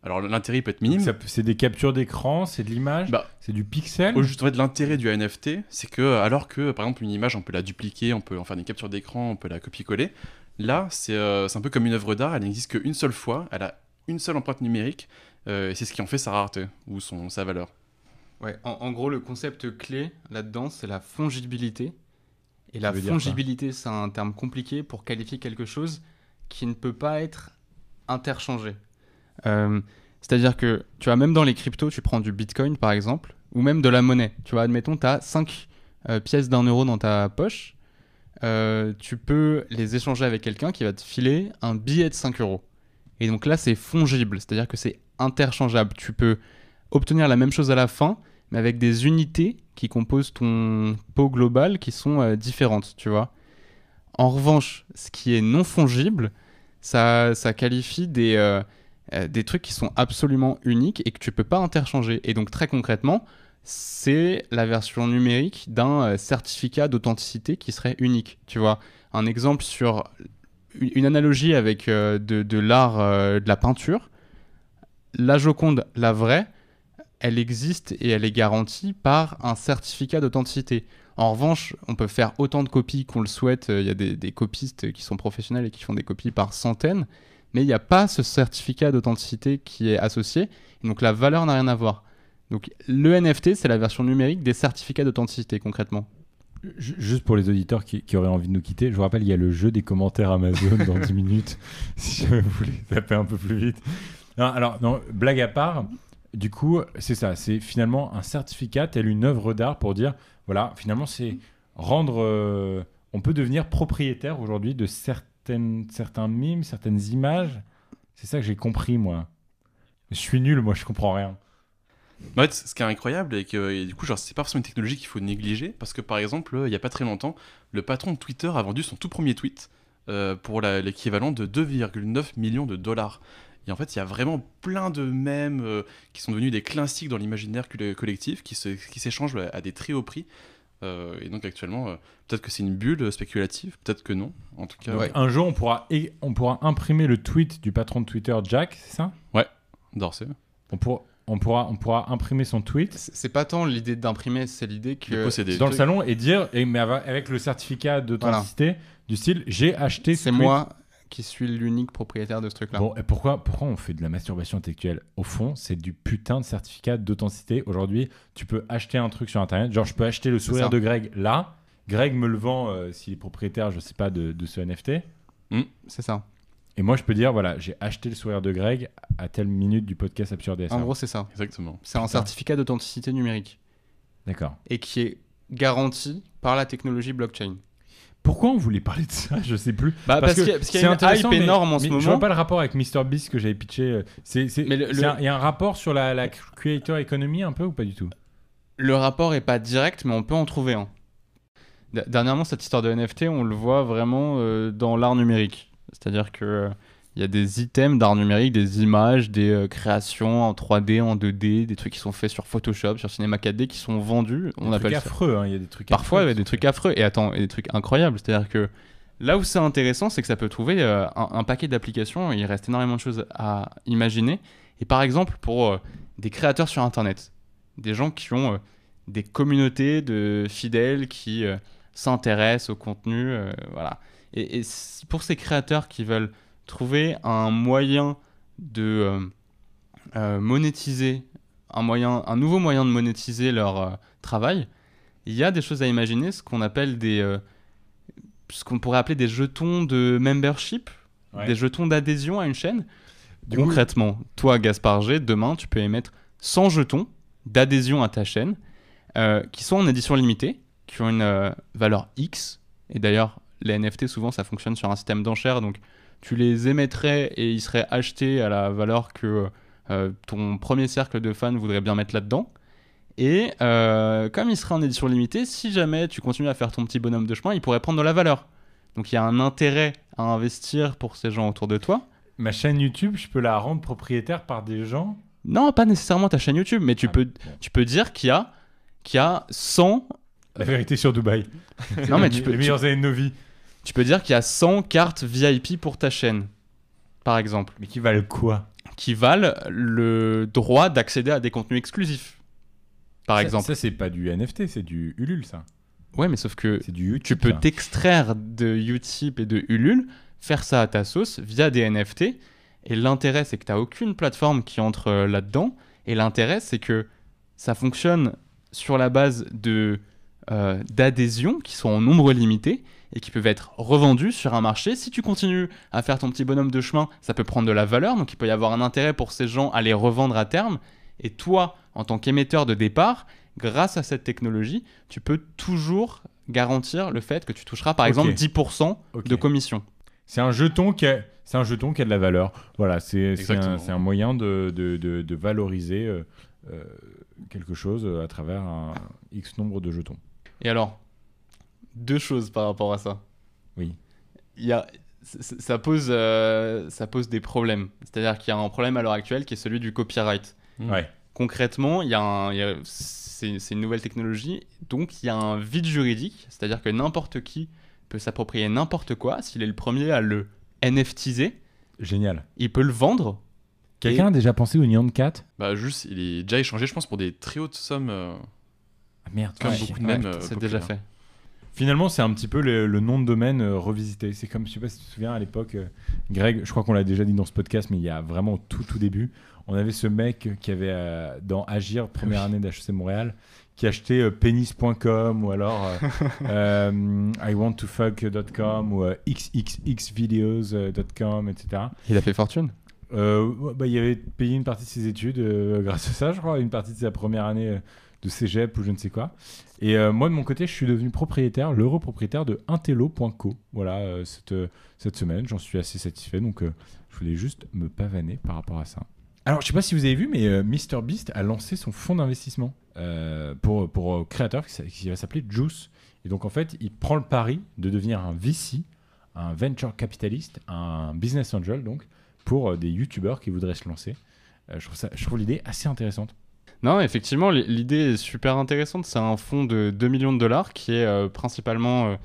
Alors l'intérêt peut être minime. C'est des captures d'écran, c'est de l'image, c'est du pixel. Juste en fait, l'intérêt du NFT, c'est que alors que par exemple une image, on peut la dupliquer, on peut en faire des captures d'écran, on peut la copier-coller. Là, c'est un peu comme une œuvre d'art, elle n'existe qu'une seule fois, elle a une seule empreinte numérique. Et c'est ce qui en fait sa rareté ou sa valeur. Ouais, en gros, le concept clé là-dedans, c'est la fongibilité. Et la fongibilité, c'est un terme compliqué pour qualifier quelque chose qui ne peut pas être interchangé. C'est-à-dire que, tu vois, même dans les cryptos, tu prends du bitcoin, par exemple, ou même de la monnaie. Tu vois, admettons, tu as 5 pièces d'€1 dans ta poche. Tu peux les échanger avec quelqu'un qui va te filer un billet de 5€. Et donc là, c'est fongible, c'est-à-dire que c'est interchangeable. Tu peux obtenir la même chose à la fin, mais avec des unités qui composent ton pot global qui sont différentes, tu vois. En revanche, ce qui est non fongible, ça qualifie des trucs qui sont absolument uniques et que tu peux pas interchanger. Et donc très concrètement, c'est la version numérique d'un certificat d'authenticité qui serait unique, tu vois. Un exemple sur... Une analogie avec de l'art, de la peinture. La Joconde, la vraie, elle existe et elle est garantie par un certificat d'authenticité. En revanche, on peut faire autant de copies qu'on le souhaite. Il y a des copistes qui sont professionnels et qui font des copies par centaines. Mais il n'y a pas ce certificat d'authenticité qui est associé. Donc la valeur n'a rien à voir. Donc le NFT, c'est la version numérique des certificats d'authenticité concrètement. Juste pour les auditeurs qui auraient envie de nous quitter, je vous rappelle, il y a le jeu des commentaires Amazon dans 10 minutes, si vous voulez taper un peu plus vite. Non, blague à part, du coup, c'est ça, c'est finalement un certificat, tel une œuvre d'art pour dire, voilà, finalement, c'est rendre... on peut devenir propriétaire aujourd'hui de certains mimes, certaines images. C'est ça que j'ai compris, moi. Je suis nul, moi, je comprends rien. En fait, ce qui est incroyable, et que du coup, genre, c'est pas forcément une technologie qu'il faut négliger, parce que par exemple, il n'y a pas très longtemps, le patron de Twitter a vendu son tout premier tweet pour l'équivalent de 2,9 millions de dollars. Et en fait, il y a vraiment plein de mèmes qui sont devenus des classiques dans l'imaginaire collectif, qui s'échangent à des très hauts prix. Et donc actuellement, peut-être que c'est une bulle spéculative, peut-être que non. En tout cas, donc, ouais. Un jour, on pourra imprimer le tweet du patron de Twitter, Jack, c'est ça ? Ouais, Dorsey. On pourra imprimer son tweet. C'est pas tant l'idée d'imprimer, c'est l'idée que c'est dans le salon et dire, mais avec le certificat d'authenticité, voilà. Du style j'ai acheté ce tweet. C'est moi qui suis l'unique propriétaire de ce truc-là. Bon, et pourquoi on fait de la masturbation intellectuelle ? Au fond, c'est du putain de certificat d'authenticité. Aujourd'hui, tu peux acheter un truc sur Internet. Genre, je peux acheter le sourire de Greg là. Greg me le vend s'il est propriétaire, je sais pas, de ce NFT. C'est ça. Et moi, je peux dire, voilà, j'ai acheté le sourire de Greg à telle minute du podcast Absurdé. En gros, c'est ça. Exactement. C'est un certificat d'authenticité numérique. D'accord. Et qui est garanti par la technologie blockchain. Pourquoi on voulait parler de ça ? Je sais plus. Bah, parce qu'il y a une hype énorme en ce moment. Je vois pas le rapport avec MrBeast que j'avais pitché. Il y a un rapport sur la creator economy un peu ou pas du tout ? Le rapport est pas direct, mais on peut en trouver un. Dernièrement, cette histoire de NFT, on le voit vraiment dans l'art numérique. C'est-à-dire qu'il y a des items d'art numérique, des images, des créations en 3D, en 2D, des trucs qui sont faits sur Photoshop, sur Cinema 4D, qui sont vendus. On appelle ça. Hein, y a des trucs parfois, affreux. Parfois, il y a des trucs affreux. Et attends, il y a des trucs incroyables. C'est-à-dire que là où c'est intéressant, c'est que ça peut trouver un paquet d'applications. Il reste énormément de choses à imaginer. Et par exemple, pour des créateurs sur Internet, des gens qui ont des communautés de fidèles qui s'intéressent au contenu, voilà. Et pour ces créateurs qui veulent trouver un moyen de monétiser, un nouveau moyen de monétiser leur travail, il y a des choses à imaginer, ce qu'on appelle ce qu'on pourrait appeler des jetons de membership, ouais. Des jetons d'adhésion à une chaîne. Concrètement, toi, Gaspard G, demain, tu peux émettre 100 jetons d'adhésion à ta chaîne qui sont en édition limitée, qui ont une valeur X, et d'ailleurs... Les NFT, souvent, ça fonctionne sur un système d'enchères. Donc, tu les émettrais et ils seraient achetés à la valeur que ton premier cercle de fans voudrait bien mettre là-dedans. Et comme ils seraient en édition limitée, si jamais tu continues à faire ton petit bonhomme de chemin, ils pourraient prendre de la valeur. Donc, il y a un intérêt à investir pour ces gens autour de toi. Ma chaîne YouTube, je peux la rendre propriétaire par des gens ? Non, pas nécessairement ta chaîne YouTube, mais tu peux dire qu'il y a 100... La vérité sur Dubaï. Non, mais les meilleures années de nos vies. Tu peux dire qu'il y a 100 cartes VIP pour ta chaîne, par exemple. Mais qui valent quoi ? Qui valent le droit d'accéder à des contenus exclusifs, par exemple. Ça, c'est pas du NFT, c'est du Ulule, ça. Ouais, mais sauf que YouTube, tu peux t'extraire de Utip et de Ulule, faire ça à ta sauce via des NFT. Et l'intérêt, c'est que t'as aucune plateforme qui entre là-dedans. Et l'intérêt, c'est que ça fonctionne sur la base d'adhésions qui sont en nombre limité et qui peuvent être revendues sur un marché. Si tu continues à faire ton petit bonhomme de chemin, ça peut prendre de la valeur, donc il peut y avoir un intérêt pour ces gens à les revendre à terme. Et toi, en tant qu'émetteur de départ, grâce à cette technologie, tu peux toujours garantir le fait que tu toucheras par exemple 10% de commission. C'est un jeton qui a de la valeur. Voilà, c'est un moyen de valoriser quelque chose à travers un X nombre de jetons. Et alors, deux choses par rapport à ça. Oui. Ça pose des problèmes. C'est-à-dire qu'il y a un problème à l'heure actuelle qui est celui du copyright. Ouais. Concrètement, c'est une nouvelle technologie, donc il y a un vide juridique. C'est-à-dire que n'importe qui peut s'approprier n'importe quoi. S'il est le premier à le NFTiser, génial. Il peut le vendre. Quelqu'un a déjà pensé au Nyan 4 ? Bah juste, il est déjà échangé, je pense, pour des très hautes sommes. C'est déjà fait. Finalement, c'est un petit peu le nom de domaine revisité. C'est comme, je sais pas si tu te souviens, à l'époque, Greg, je crois qu'on l'a déjà dit dans ce podcast, mais il y a vraiment tout début, on avait ce mec qui avait, dans Agir, première année d'HEC Montréal, qui achetait penis.com ou alors iwanttofuck.com ou xxxvideos.com, etc. Il a fait fortune. Il avait payé une partie de ses études grâce à ça, je crois, une partie de sa première année de cégep ou je ne sais quoi. Et moi, de mon côté, je suis devenu l'euro-propriétaire de Intello.co. Voilà, cette semaine, j'en suis assez satisfait. Donc, je voulais juste me pavaner par rapport à ça. Alors, je ne sais pas si vous avez vu, mais MrBeast a lancé son fonds d'investissement pour créateurs qui va s'appeler Juice. Et donc, en fait, il prend le pari de devenir un VC, un venture capitaliste, un business angel, donc, pour des youtubeurs qui voudraient se lancer. Je trouve l'idée assez intéressante. Non, effectivement, l'idée est super intéressante. C'est un fonds de 2 millions de dollars qui est principalement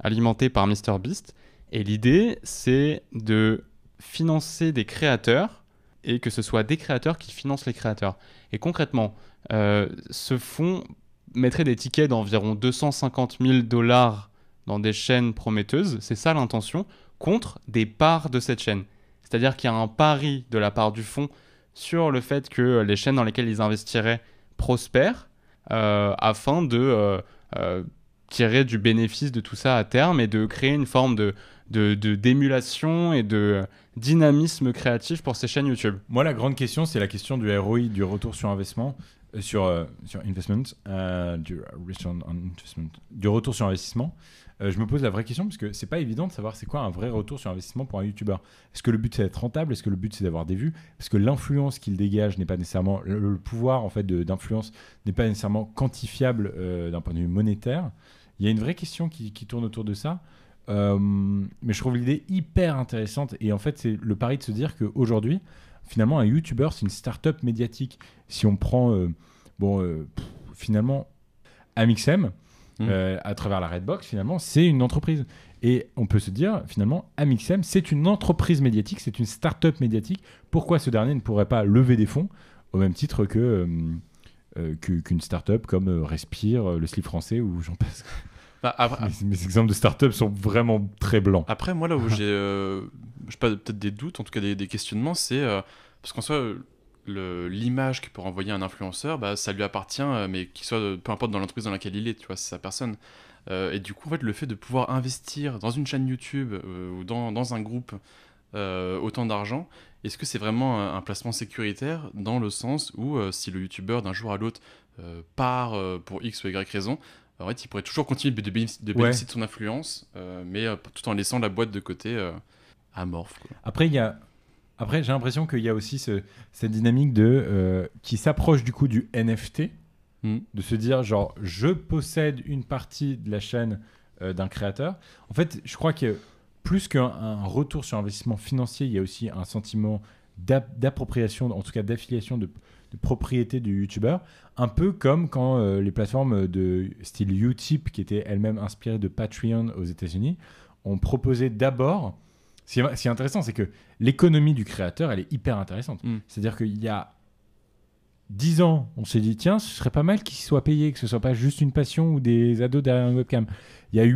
alimenté par MrBeast. Et l'idée, c'est de financer des créateurs et que ce soit des créateurs qui financent les créateurs. Et concrètement, ce fonds mettrait des tickets d'environ $250,000 dans des chaînes prometteuses. C'est ça l'intention, contre des parts de cette chaîne. C'est-à-dire qu'il y a un pari de la part du fonds sur le fait que les chaînes dans lesquelles ils investiraient prospèrent afin de tirer du bénéfice de tout ça à terme et de créer une forme d'émulation et de dynamisme créatif pour ces chaînes YouTube. Moi, la grande question, c'est la question du ROI, du retour sur investissement, du return on investment, du retour sur investissement. Je me pose la vraie question, parce que c'est pas évident de savoir c'est quoi un vrai retour sur investissement pour un youtubeur. Est-ce que le but c'est d'être rentable? Est-ce que le but c'est d'avoir des vues? Parce que l'influence qu'il dégage n'est pas nécessairement, le pouvoir en fait d'influence n'est pas nécessairement quantifiable d'un point de vue monétaire. Il y a une vraie question qui tourne autour de ça. Mais je trouve l'idée hyper intéressante, et en fait c'est le pari de se dire qu'aujourd'hui finalement un youtubeur c'est une start-up médiatique. Si on prend finalement Amixem, à travers la Redbox, finalement c'est une entreprise, et on peut se dire finalement Amixem c'est une entreprise médiatique, c'est une start-up médiatique. Pourquoi ce dernier ne pourrait pas lever des fonds au même titre qu'une start-up comme Respire, le slip français, ou j'en passe? Mes exemples de start-up sont vraiment très blancs. Après moi là où j'ai peut-être des doutes, en tout cas des questionnements, c'est parce qu'en soi l'image que peut renvoyer un influenceur, ça lui appartient, mais qu'il soit, peu importe dans l'entreprise dans laquelle il est, tu vois, c'est sa personne. Et du coup, en fait, le fait de pouvoir investir dans une chaîne YouTube ou dans un groupe autant d'argent, est-ce que c'est vraiment un placement sécuritaire, dans le sens où si le youtubeur d'un jour à l'autre part pour X ou Y raison, en fait, il pourrait toujours continuer de bénéficier de son influence, mais tout en laissant la boîte de côté amorphe, quoi. Après, j'ai l'impression qu'il y a aussi cette dynamique qui s'approche du coup du NFT, de se dire genre je possède une partie de la chaîne d'un créateur. En fait, je crois que plus qu'un retour sur investissement financier, il y a aussi un sentiment d'appropriation, en tout cas d'affiliation, de propriété du youtubeur, un peu comme quand les plateformes de style Utip, qui étaient elles-mêmes inspirées de Patreon aux États-Unis, ont proposé d'abord... Ce qui est intéressant, c'est que l'économie du créateur, elle est hyper intéressante. C'est-à-dire qu'il y a 10 ans, on s'est dit, tiens, ce serait pas mal qu'il soit payé, que ce soit pas juste une passion ou des ados derrière une webcam. Il y a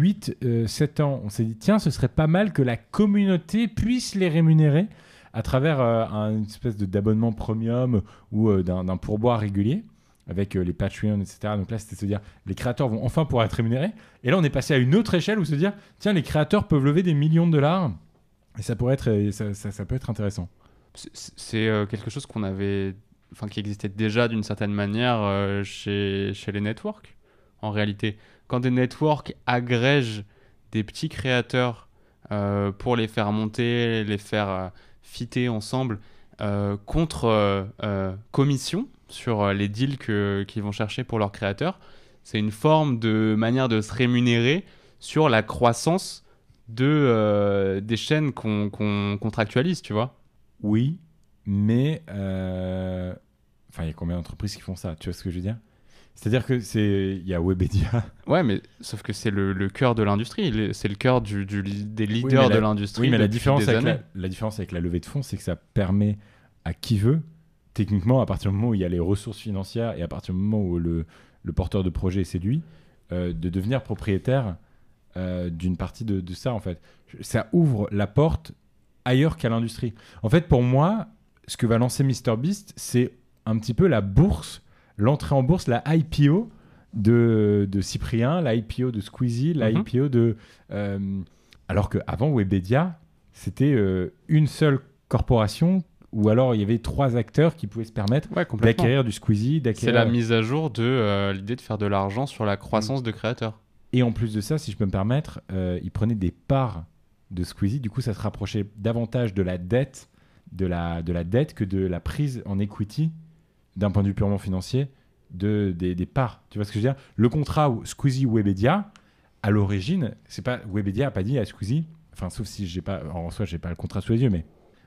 7 ans, on s'est dit, tiens, ce serait pas mal que la communauté puisse les rémunérer à travers une espèce d'abonnement premium ou d'un pourboire régulier avec les Patreon, etc. Donc là, c'était se dire, les créateurs vont enfin pouvoir être rémunérés. Et là, on est passé à une autre échelle où se dire, tiens, les créateurs peuvent lever des millions de dollars. Et ça pourrait être, ça peut être intéressant. C'est quelque chose qui existait déjà d'une certaine manière chez les networks. En réalité, quand des networks agrègent des petits créateurs pour les faire monter, les faire fitter ensemble contre commission sur les deals qu'ils vont chercher pour leurs créateurs, c'est une forme de manière de se rémunérer sur la croissance des chaînes qu'on contractualise, tu vois. Oui, mais il y a combien d'entreprises qui font ça, tu vois ce que je veux dire? C'est-à-dire que il y a Webedia. Ouais, mais sauf que c'est le cœur de l'industrie, c'est le cœur des leaders de l'industrie. Oui, mais la différence avec la levée de fonds, c'est que ça permet à qui veut, techniquement, à partir du moment où il y a les ressources financières et à partir du moment où le porteur de projet est séduit, de devenir propriétaire d'une partie de ça. En fait, ça ouvre la porte ailleurs qu'à l'industrie. En fait, pour moi, ce que va lancer MrBeast, c'est un petit peu la bourse, l'entrée en bourse, la IPO de Cyprien, la IPO de Squeezie, la IPO de... alors qu'avant, Webedia, c'était une seule corporation, ou alors il y avait 3 acteurs qui pouvaient se permettre d'acquérir du Squeezie, d'acquérir... C'est la mise à jour de l'idée de faire de l'argent sur la croissance de créateurs. Et en plus de ça, si je peux me permettre, il prenait des parts de Squeezie. Du coup, ça se rapprochait davantage de la dette, de la dette, que de la prise en equity, d'un point de vue purement financier, des parts. Tu vois ce que je veux dire? Le contrat Squeezie-Webedia, à l'origine, c'est pas, Webedia n'a pas dit à Squeezie, enfin, sauf si j'ai pas le contrat sous les yeux, mais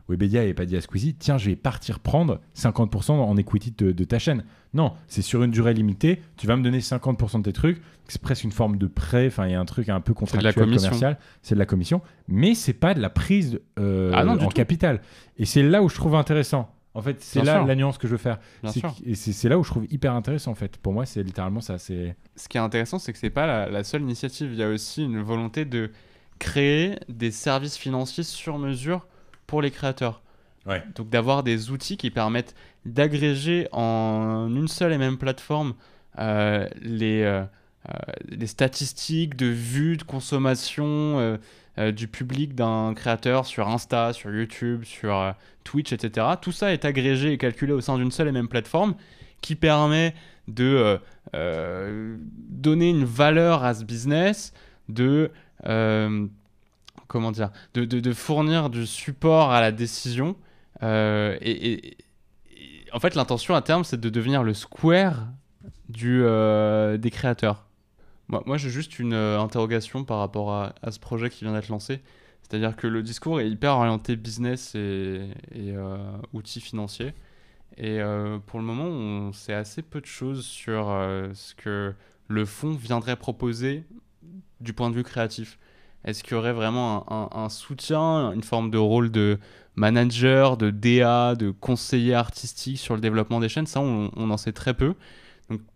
Webedia n'avait pas dit à Squeezie, tiens, je vais partir prendre 50% en equity de ta chaîne. Non, c'est sur une durée limitée, tu vas me donner 50% de tes trucs, c'est presque une forme de prêt, enfin, il y a un truc un peu contractuel, commercial, c'est de la commission, mais c'est pas de la prise en capital. Et c'est là où je trouve intéressant. En fait, c'est bien là sûr. La nuance que je veux faire. Et c'est là où je trouve hyper intéressant, en fait. Pour moi, c'est littéralement ça. Ce qui est intéressant, c'est que c'est pas la seule initiative. Il y a aussi une volonté de créer des services financiers sur mesure pour les créateurs. Ouais. Donc d'avoir des outils qui permettent d'agréger en une seule et même plateforme les statistiques de vues, de consommation du public d'un créateur sur Insta, sur YouTube, sur Twitch, etc. Tout ça est agrégé et calculé au sein d'une seule et même plateforme qui permet de donner une valeur à ce business, de, de fournir du support à la décision. En fait, l'intention à terme, c'est de devenir le Square des créateurs. Moi j'ai juste une interrogation par rapport à ce projet qui vient d'être lancé. C'est-à-dire que le discours est hyper orienté business et outils financiers. Et pour le moment, on sait assez peu de choses sur ce que le fonds viendrait proposer du point de vue créatif. Est-ce qu'il y aurait vraiment un soutien, une forme de rôle de manager, de DA, de conseiller artistique sur le développement des chaînes? Ça, on en sait très peu.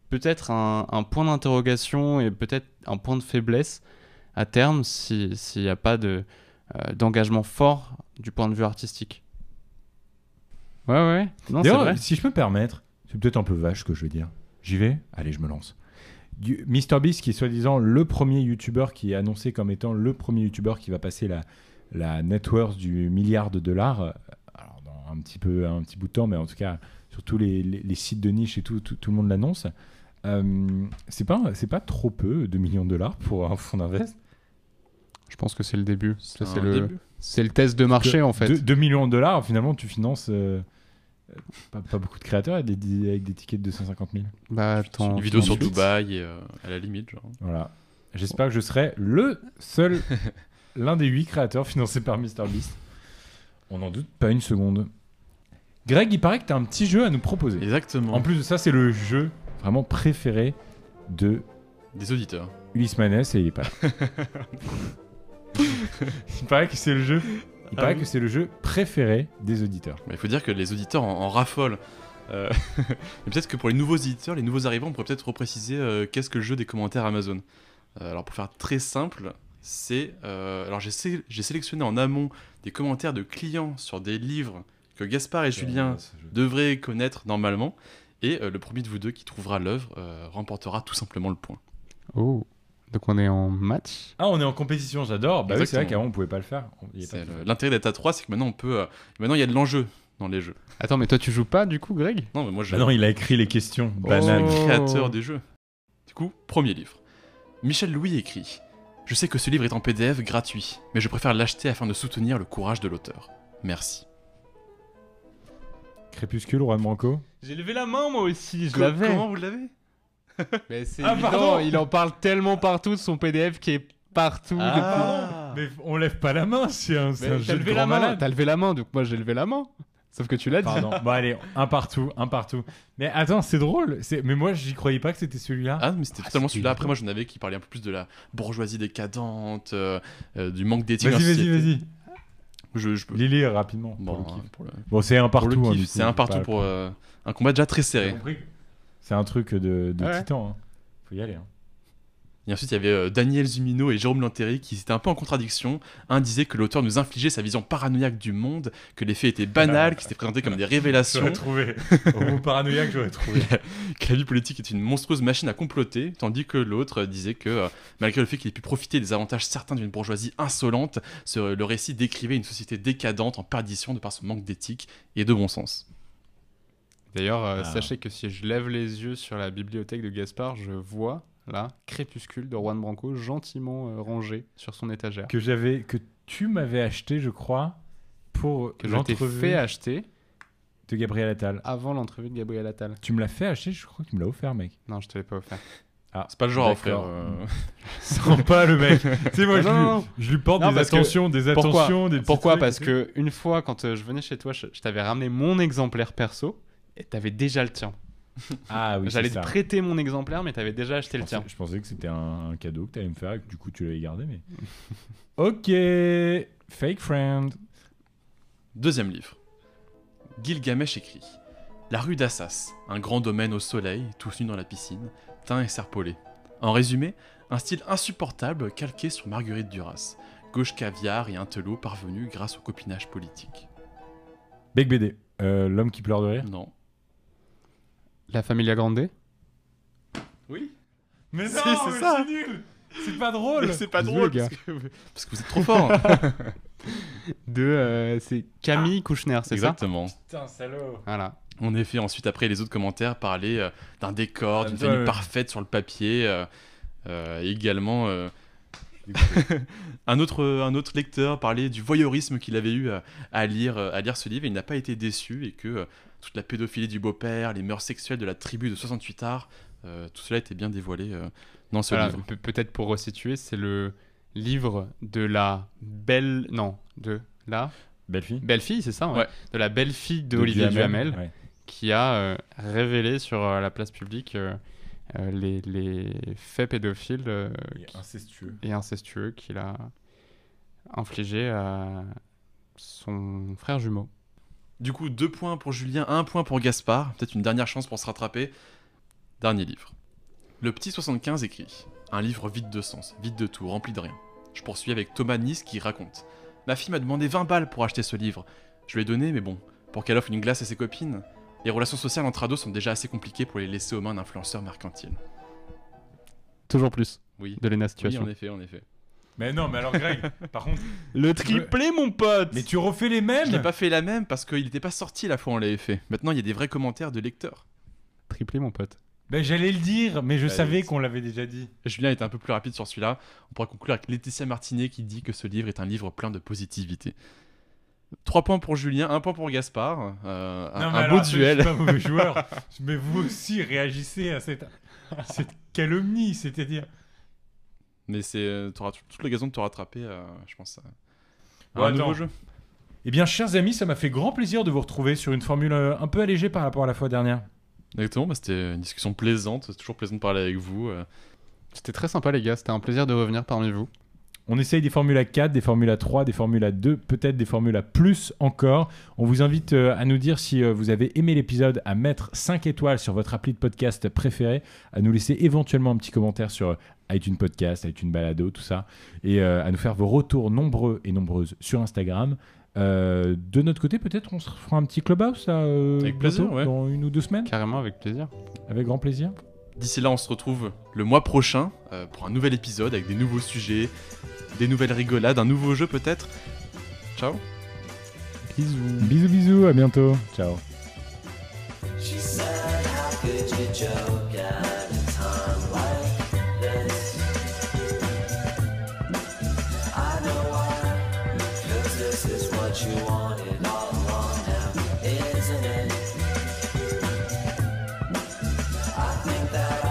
Peut-être un point d'interrogation et peut-être un point de faiblesse à terme s'il n'y a pas d'engagement fort du point de vue artistique. Ouais. Non, c'est vrai. Si je peux me permettre, c'est peut-être un peu vache ce que je veux dire. J'y vais? Allez, je me lance. MrBeast, qui est soi-disant le premier youtubeur, qui est annoncé comme étant le premier youtubeur qui va passer la net worth du $1 billion, alors dans un petit bout de temps, mais en tout cas, surtout les sites de niche et tout le monde l'annonce. C'est pas trop peu, $2 millions pour un fonds d'invest. Je pense que c'est le début. C'est le test de marché, en fait. 2 millions de dollars, finalement, tu finances pas beaucoup de créateurs avec des tickets de 250 000. Bah, une vidéo sur Dubaï, à la limite. Genre. Voilà. J'espère que je serai le seul, l'un des 8 créateurs financés par MrBeast. On n'en doute pas une seconde. Greg, il paraît que tu as un petit jeu à nous proposer. Exactement. En plus de ça, c'est le jeu vraiment préféré des auditeurs. Ulysse Manès, et il est pas là. Il paraît que c'est le jeu. Il paraît que c'est le jeu préféré des auditeurs. Mais il faut dire que les auditeurs en raffolent. Mais peut-être que pour les nouveaux auditeurs, les nouveaux arrivants, on pourrait peut-être repréciser qu'est-ce que le jeu des commentaires Amazon. Alors pour faire très simple, c'est alors j'ai sélectionné en amont des commentaires de clients sur des livres que Gaspard et Julien devraient connaître normalement, et le premier de vous deux qui trouvera l'œuvre remportera tout simplement le point. Oh, donc on est en match? Ah, on est en compétition, j'adore. Bah oui, c'est vrai qu'avant on pouvait pas le faire. L'intérêt d'être à 3, c'est que maintenant on peut. Maintenant il y a de l'enjeu dans les jeux. Attends, mais toi tu joues pas du coup, Greg? Non, mais moi je. Ah non, il a écrit les questions. Banane. Oh. Créateur des jeux. Du coup, premier livre. Michel Louis écrit: je sais que ce livre est en PDF gratuit, mais je préfère l'acheter afin de soutenir le courage de l'auteur. Merci. Crépuscule, Juan Branco. J'ai levé la main moi aussi, je l'avais. Comment vous l'avez? Mais c'est évident, pardon. Il en parle tellement partout de son PDF qui est partout. Ah, mais on lève pas la main, c'est un jeu de grand malade. T'as levé la main, donc moi j'ai levé la main. Sauf que tu l'as dit. Pardon, bon allez, un partout. Mais attends, c'est drôle, mais moi j'y croyais pas que c'était celui-là. Ah mais c'était totalement celui-là, après moi j'en avais qui parlait un peu plus de la bourgeoisie décadente, du manque d'éthique. Vas-y. Je peux les lire rapidement. Bon, c'est un partout. Pour le kiff, hein, c'est un partout pour un combat déjà très serré. C'est un truc de titan. Hein. Faut y aller. Hein. Et ensuite, il y avait Daniel Zumino et Jérôme Lantéry qui étaient un peu en contradiction. Un disait que l'auteur nous infligeait sa vision paranoïaque du monde, que les faits étaient banals, qu'ils étaient présentés comme des révélations. J'aurais trouvé. Au mot paranoïaque, j'aurais trouvé. Que la vie politique est une monstrueuse machine à comploter, tandis que l'autre disait que, malgré le fait qu'il ait pu profiter des avantages certains d'une bourgeoisie insolente, le récit décrivait une société décadente en perdition de par son manque d'éthique et de bon sens. D'ailleurs, sachez que si je lève les yeux sur la bibliothèque de Gaspard, je vois... là, Crépuscule de Juan Branco, gentiment rangé sur son étagère. Que tu m'avais acheté, je crois, pour l'entrevue fait acheter de Gabriel Attal. Avant l'entrevue de Gabriel Attal. Tu me l'as fait acheter, je crois que tu me l'as offert, mec. Non, je te l'ai pas offert. Ah, c'est pas le genre à offrir. Sens pas le mec. Tu sais, moi, je lui porte des attentions. Pourquoi ? Parce que une fois, quand je venais chez toi, je t'avais ramené mon exemplaire perso et t'avais déjà le tien. Ah oui, j'allais te prêter mon exemplaire, mais t'avais déjà acheté le tien. Je pensais que c'était un cadeau que t'allais me faire et que du coup tu l'avais gardé. Mais ok, fake friend. Deuxième livre. Gilgamesh écrit: la rue d'Assas, un grand domaine au soleil, tous nus dans la piscine, teints et serpolés. En résumé, un style insupportable calqué sur Marguerite Duras, gauche caviar et un intello parvenu grâce au copinage politique. Bec BD, l'homme qui pleure de rire. Non. La Famille Agrandée ? Oui. Mais non, mais c'est nul. C'est pas drôle. C'est pas drôle parce que vous êtes trop fort. C'est Camille Kouchner, c'est ça ? Exactement. Putain, salaud. Voilà. En effet, ensuite, après, les autres commentaires parlaient d'un décor, d'une tenue parfaite sur le papier. Également, un autre lecteur parlait du voyeurisme qu'il avait eu à lire ce livre. Et il n'a pas été déçu et que toute la pédophilie du beau-père, les mœurs sexuelles de la tribu de 68 arts, tout cela était bien dévoilé dans ce livre. Peut-être pour resituer, c'est le livre de la belle... Non, de la... Belle-fille. Belle-fille, c'est ça, ouais. De la belle-fille d'Olivier Duhamel, ouais. Qui a révélé sur la place publique les faits pédophiles et incestueux qu'il a infligés à son frère jumeau. Du coup, 2 points pour Julien, 1 point pour Gaspard. Peut-être une dernière chance pour se rattraper. Dernier livre. Le petit 75 écrit. Un livre vide de sens, vide de tout, rempli de rien. Je poursuis avec Thomas Nice qui raconte. Ma fille m'a demandé 20 balles pour acheter ce livre. Je lui ai donné, mais bon, pour qu'elle offre une glace à ses copines. Les relations sociales entre ados sont déjà assez compliquées pour les laisser aux mains d'influenceurs mercantiles. Toujours plus. Oui. De Léna situation. Oui, en effet, en effet. Mais non, mais alors Greg, par contre... Le triplé, mon pote. Mais tu refais les mêmes. Je n'ai pas fait la même parce qu'il n'était pas sorti la fois où on l'avait fait. Maintenant, il y a des vrais commentaires de lecteurs. Triplé, mon pote. Ben, j'allais le dire, mais je savais qu'on l'avait déjà dit. Julien était un peu plus rapide sur celui-là. On pourra conclure avec Laetitia Martinet qui dit que ce livre est un livre plein de positivité. 3 points pour Julien, 1 point pour Gaspard. Un beau duel. Je suis pas mauvais joueur, mais vous aussi réagissez à cette calomnie, c'est-à-dire. Mais tu auras toute l'occasion de te rattraper, je pense, à un nouveau jeu. Eh bien, chers amis, ça m'a fait grand plaisir de vous retrouver sur une formule un peu allégée par rapport à la fois dernière. Exactement, c'était une discussion plaisante, c'est toujours plaisant de parler avec vous. C'était très sympa les gars, c'était un plaisir de revenir parmi vous. On essaye des formules à 4, des formules à 3, des formules à 2, peut-être des formules à plus encore. On vous invite à nous dire si vous avez aimé l'épisode, à mettre 5 étoiles sur votre appli de podcast préféré, à nous laisser éventuellement un petit commentaire sur iTunes Podcast, iTunes Balado, tout ça, et à nous faire vos retours nombreux et nombreuses sur Instagram. De notre côté, peut-être on se fera un petit clubhouse là, avec plaisir, bientôt, ouais. Dans 1 ou 2 semaines. Carrément, avec plaisir. Avec grand plaisir. D'ici là, on se retrouve le mois prochain pour un nouvel épisode avec des nouveaux sujets, des nouvelles rigolades, un nouveau jeu peut-être. Ciao. Bisous. Bisous, bisous, à bientôt. Ciao. You want it all along now, isn't it? I think that